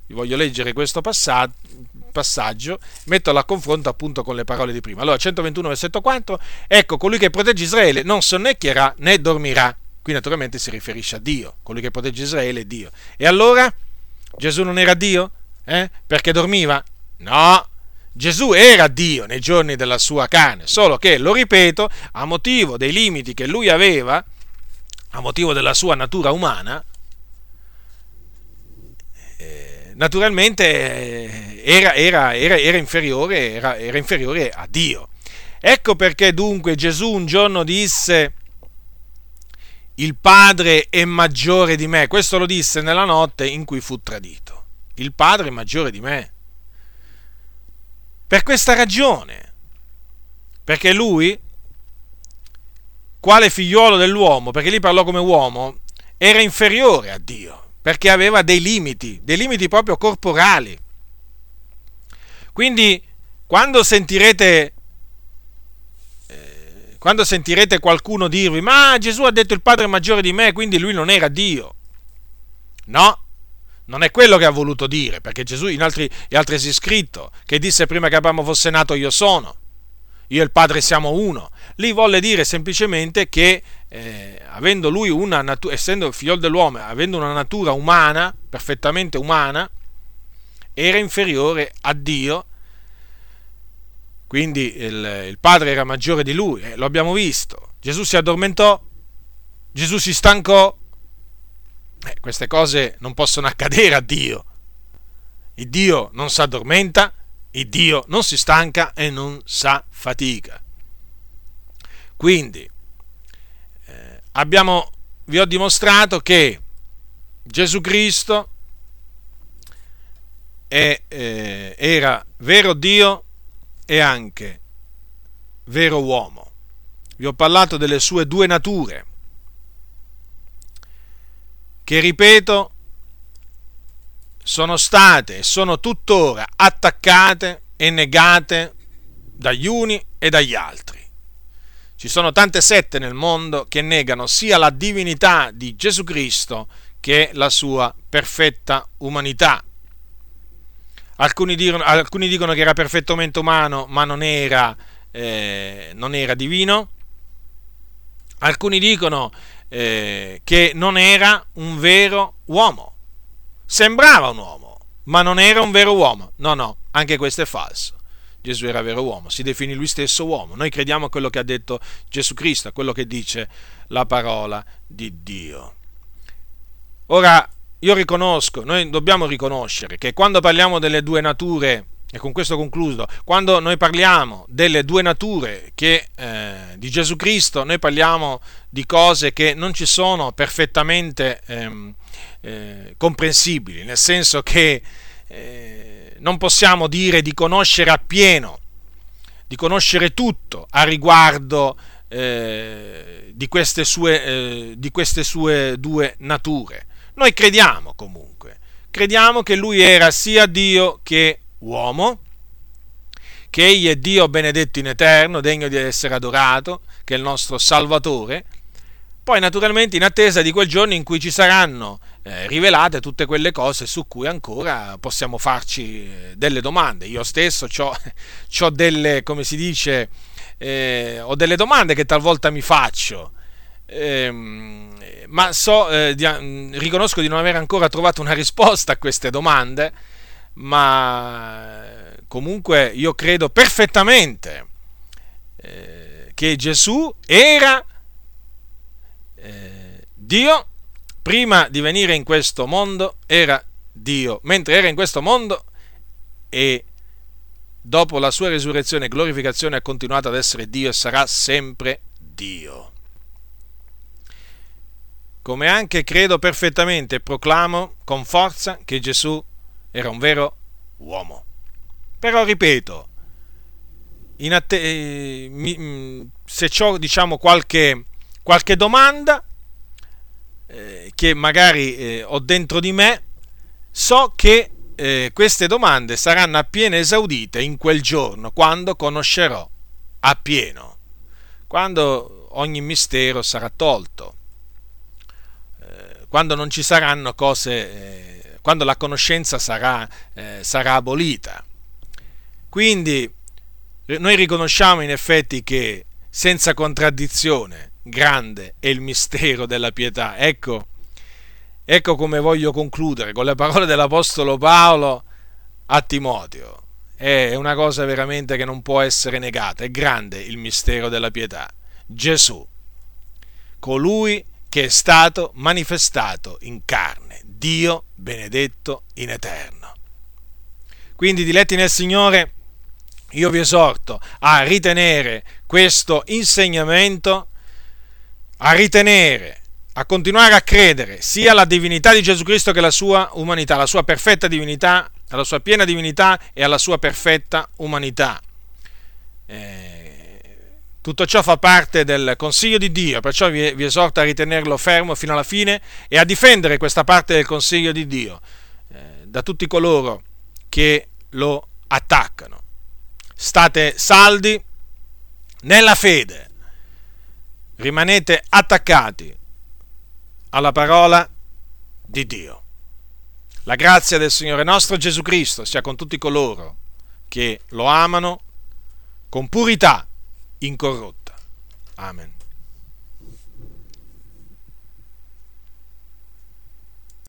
Vi voglio leggere questo passaggio. Metterlo a confronto appunto con le parole di prima. Allora, centoventuno, versetto quattro. Ecco, colui che protegge Israele non sonnecchierà né dormirà. Qui naturalmente si riferisce a Dio. Colui che protegge Israele è Dio. E allora... Gesù non era Dio? Eh? Perché dormiva? No, Gesù era Dio nei giorni della sua carne, solo che, lo ripeto, a motivo dei limiti che lui aveva, a motivo della sua natura umana, eh, naturalmente era, era, era, era, inferiore, era, era inferiore a Dio. Ecco perché dunque Gesù un giorno disse... Il Padre è maggiore di me. Questo lo disse nella notte in cui fu tradito. Il Padre è maggiore di me. Per questa ragione. Perché lui, quale figliuolo dell'uomo, perché lì parlò come uomo, era inferiore a Dio. Perché aveva dei limiti, dei limiti proprio corporali. Quindi, quando sentirete... Quando sentirete qualcuno dirvi, ma Gesù ha detto il Padre è maggiore di me, quindi lui non era Dio. No, non è quello che ha voluto dire, perché Gesù in altri, è altresì scritto, che disse prima che Abramo fosse nato io sono, io e il Padre siamo uno. Lì volle dire semplicemente che, eh, avendo lui una natura, essendo il figlio dell'uomo, avendo una natura umana, perfettamente umana, era inferiore a Dio. Quindi il, il Padre era maggiore di lui, eh, lo abbiamo visto. Gesù si addormentò, Gesù si stancò. Eh, queste cose non possono accadere a Dio. Il Dio non si addormenta, il Dio non si stanca e non sa fatica. Quindi eh, abbiamo, vi ho dimostrato che Gesù Cristo è, eh, era vero Dio, e anche vero uomo. Vi ho parlato delle sue due nature, che ripeto sono state e sono tuttora attaccate e negate dagli uni e dagli altri. Ci sono tante sette nel mondo che negano sia la divinità di Gesù Cristo che la sua perfetta umanità. Alcuni dicono, alcuni dicono che era perfettamente umano, ma non era, eh, non era divino. Alcuni dicono eh, che non era un vero uomo. Sembrava un uomo, ma non era un vero uomo. No, no, anche questo è falso. Gesù era vero uomo, si definì lui stesso uomo. Noi crediamo a quello che ha detto Gesù Cristo, a quello che dice la parola di Dio. Ora, io riconosco, noi dobbiamo riconoscere che quando parliamo delle due nature, e con questo concludo, quando noi parliamo delle due nature che, eh, di Gesù Cristo, noi parliamo di cose che non ci sono perfettamente ehm, eh, comprensibili, nel senso che eh, non possiamo dire di conoscere appieno, di conoscere tutto a riguardo eh, di, queste sue, eh, di queste sue due nature. Noi crediamo comunque, crediamo che lui era sia Dio che uomo, che egli è Dio benedetto in eterno, degno di essere adorato, che è il nostro Salvatore. Poi naturalmente in attesa di quel giorno in cui ci saranno eh, rivelate tutte quelle cose su cui ancora possiamo farci delle domande. Io stesso c'ho, c'ho delle, come si dice, eh, ho delle domande che talvolta mi faccio, eh, ma so, eh, di, riconosco di non aver ancora trovato una risposta a queste domande, ma comunque io credo perfettamente eh, che Gesù era Dio. Prima di venire in questo mondo era Dio, mentre era in questo mondo, e dopo la sua resurrezione e glorificazione ha continuato ad essere Dio e sarà sempre Dio. Come anche credo perfettamente e proclamo con forza che Gesù era un vero uomo. Però ripeto, in atte- mi, se c'ho, diciamo, qualche qualche domanda eh, che magari eh, ho dentro di me, so che eh, queste domande saranno appieno esaudite in quel giorno, quando conoscerò appieno, quando ogni mistero sarà tolto, eh, quando non ci saranno cose, eh, quando la conoscenza sarà, eh, sarà abolita. Quindi noi riconosciamo in effetti che senza contraddizione grande è il mistero della pietà. Ecco, ecco come voglio concludere con le parole dell'Apostolo Paolo a Timoteo. È una cosa veramente che non può essere negata. È grande il mistero della pietà. Gesù, colui che è stato manifestato in carne, Dio benedetto in eterno. Quindi, diletti nel Signore, io vi esorto a ritenere questo insegnamento, a ritenere, a continuare a credere sia alla divinità di Gesù Cristo che alla sua umanità, alla sua perfetta divinità, alla sua piena divinità e alla sua perfetta umanità. Eh, tutto ciò fa parte del consiglio di Dio, perciò vi, vi esorto a ritenerlo fermo fino alla fine e a difendere questa parte del consiglio di Dio eh, da tutti coloro che lo attaccano. State saldi nella fede. Rimanete attaccati alla parola di Dio. La grazia del Signore nostro Gesù Cristo sia con tutti coloro che lo amano con purità incorrotta. Amen.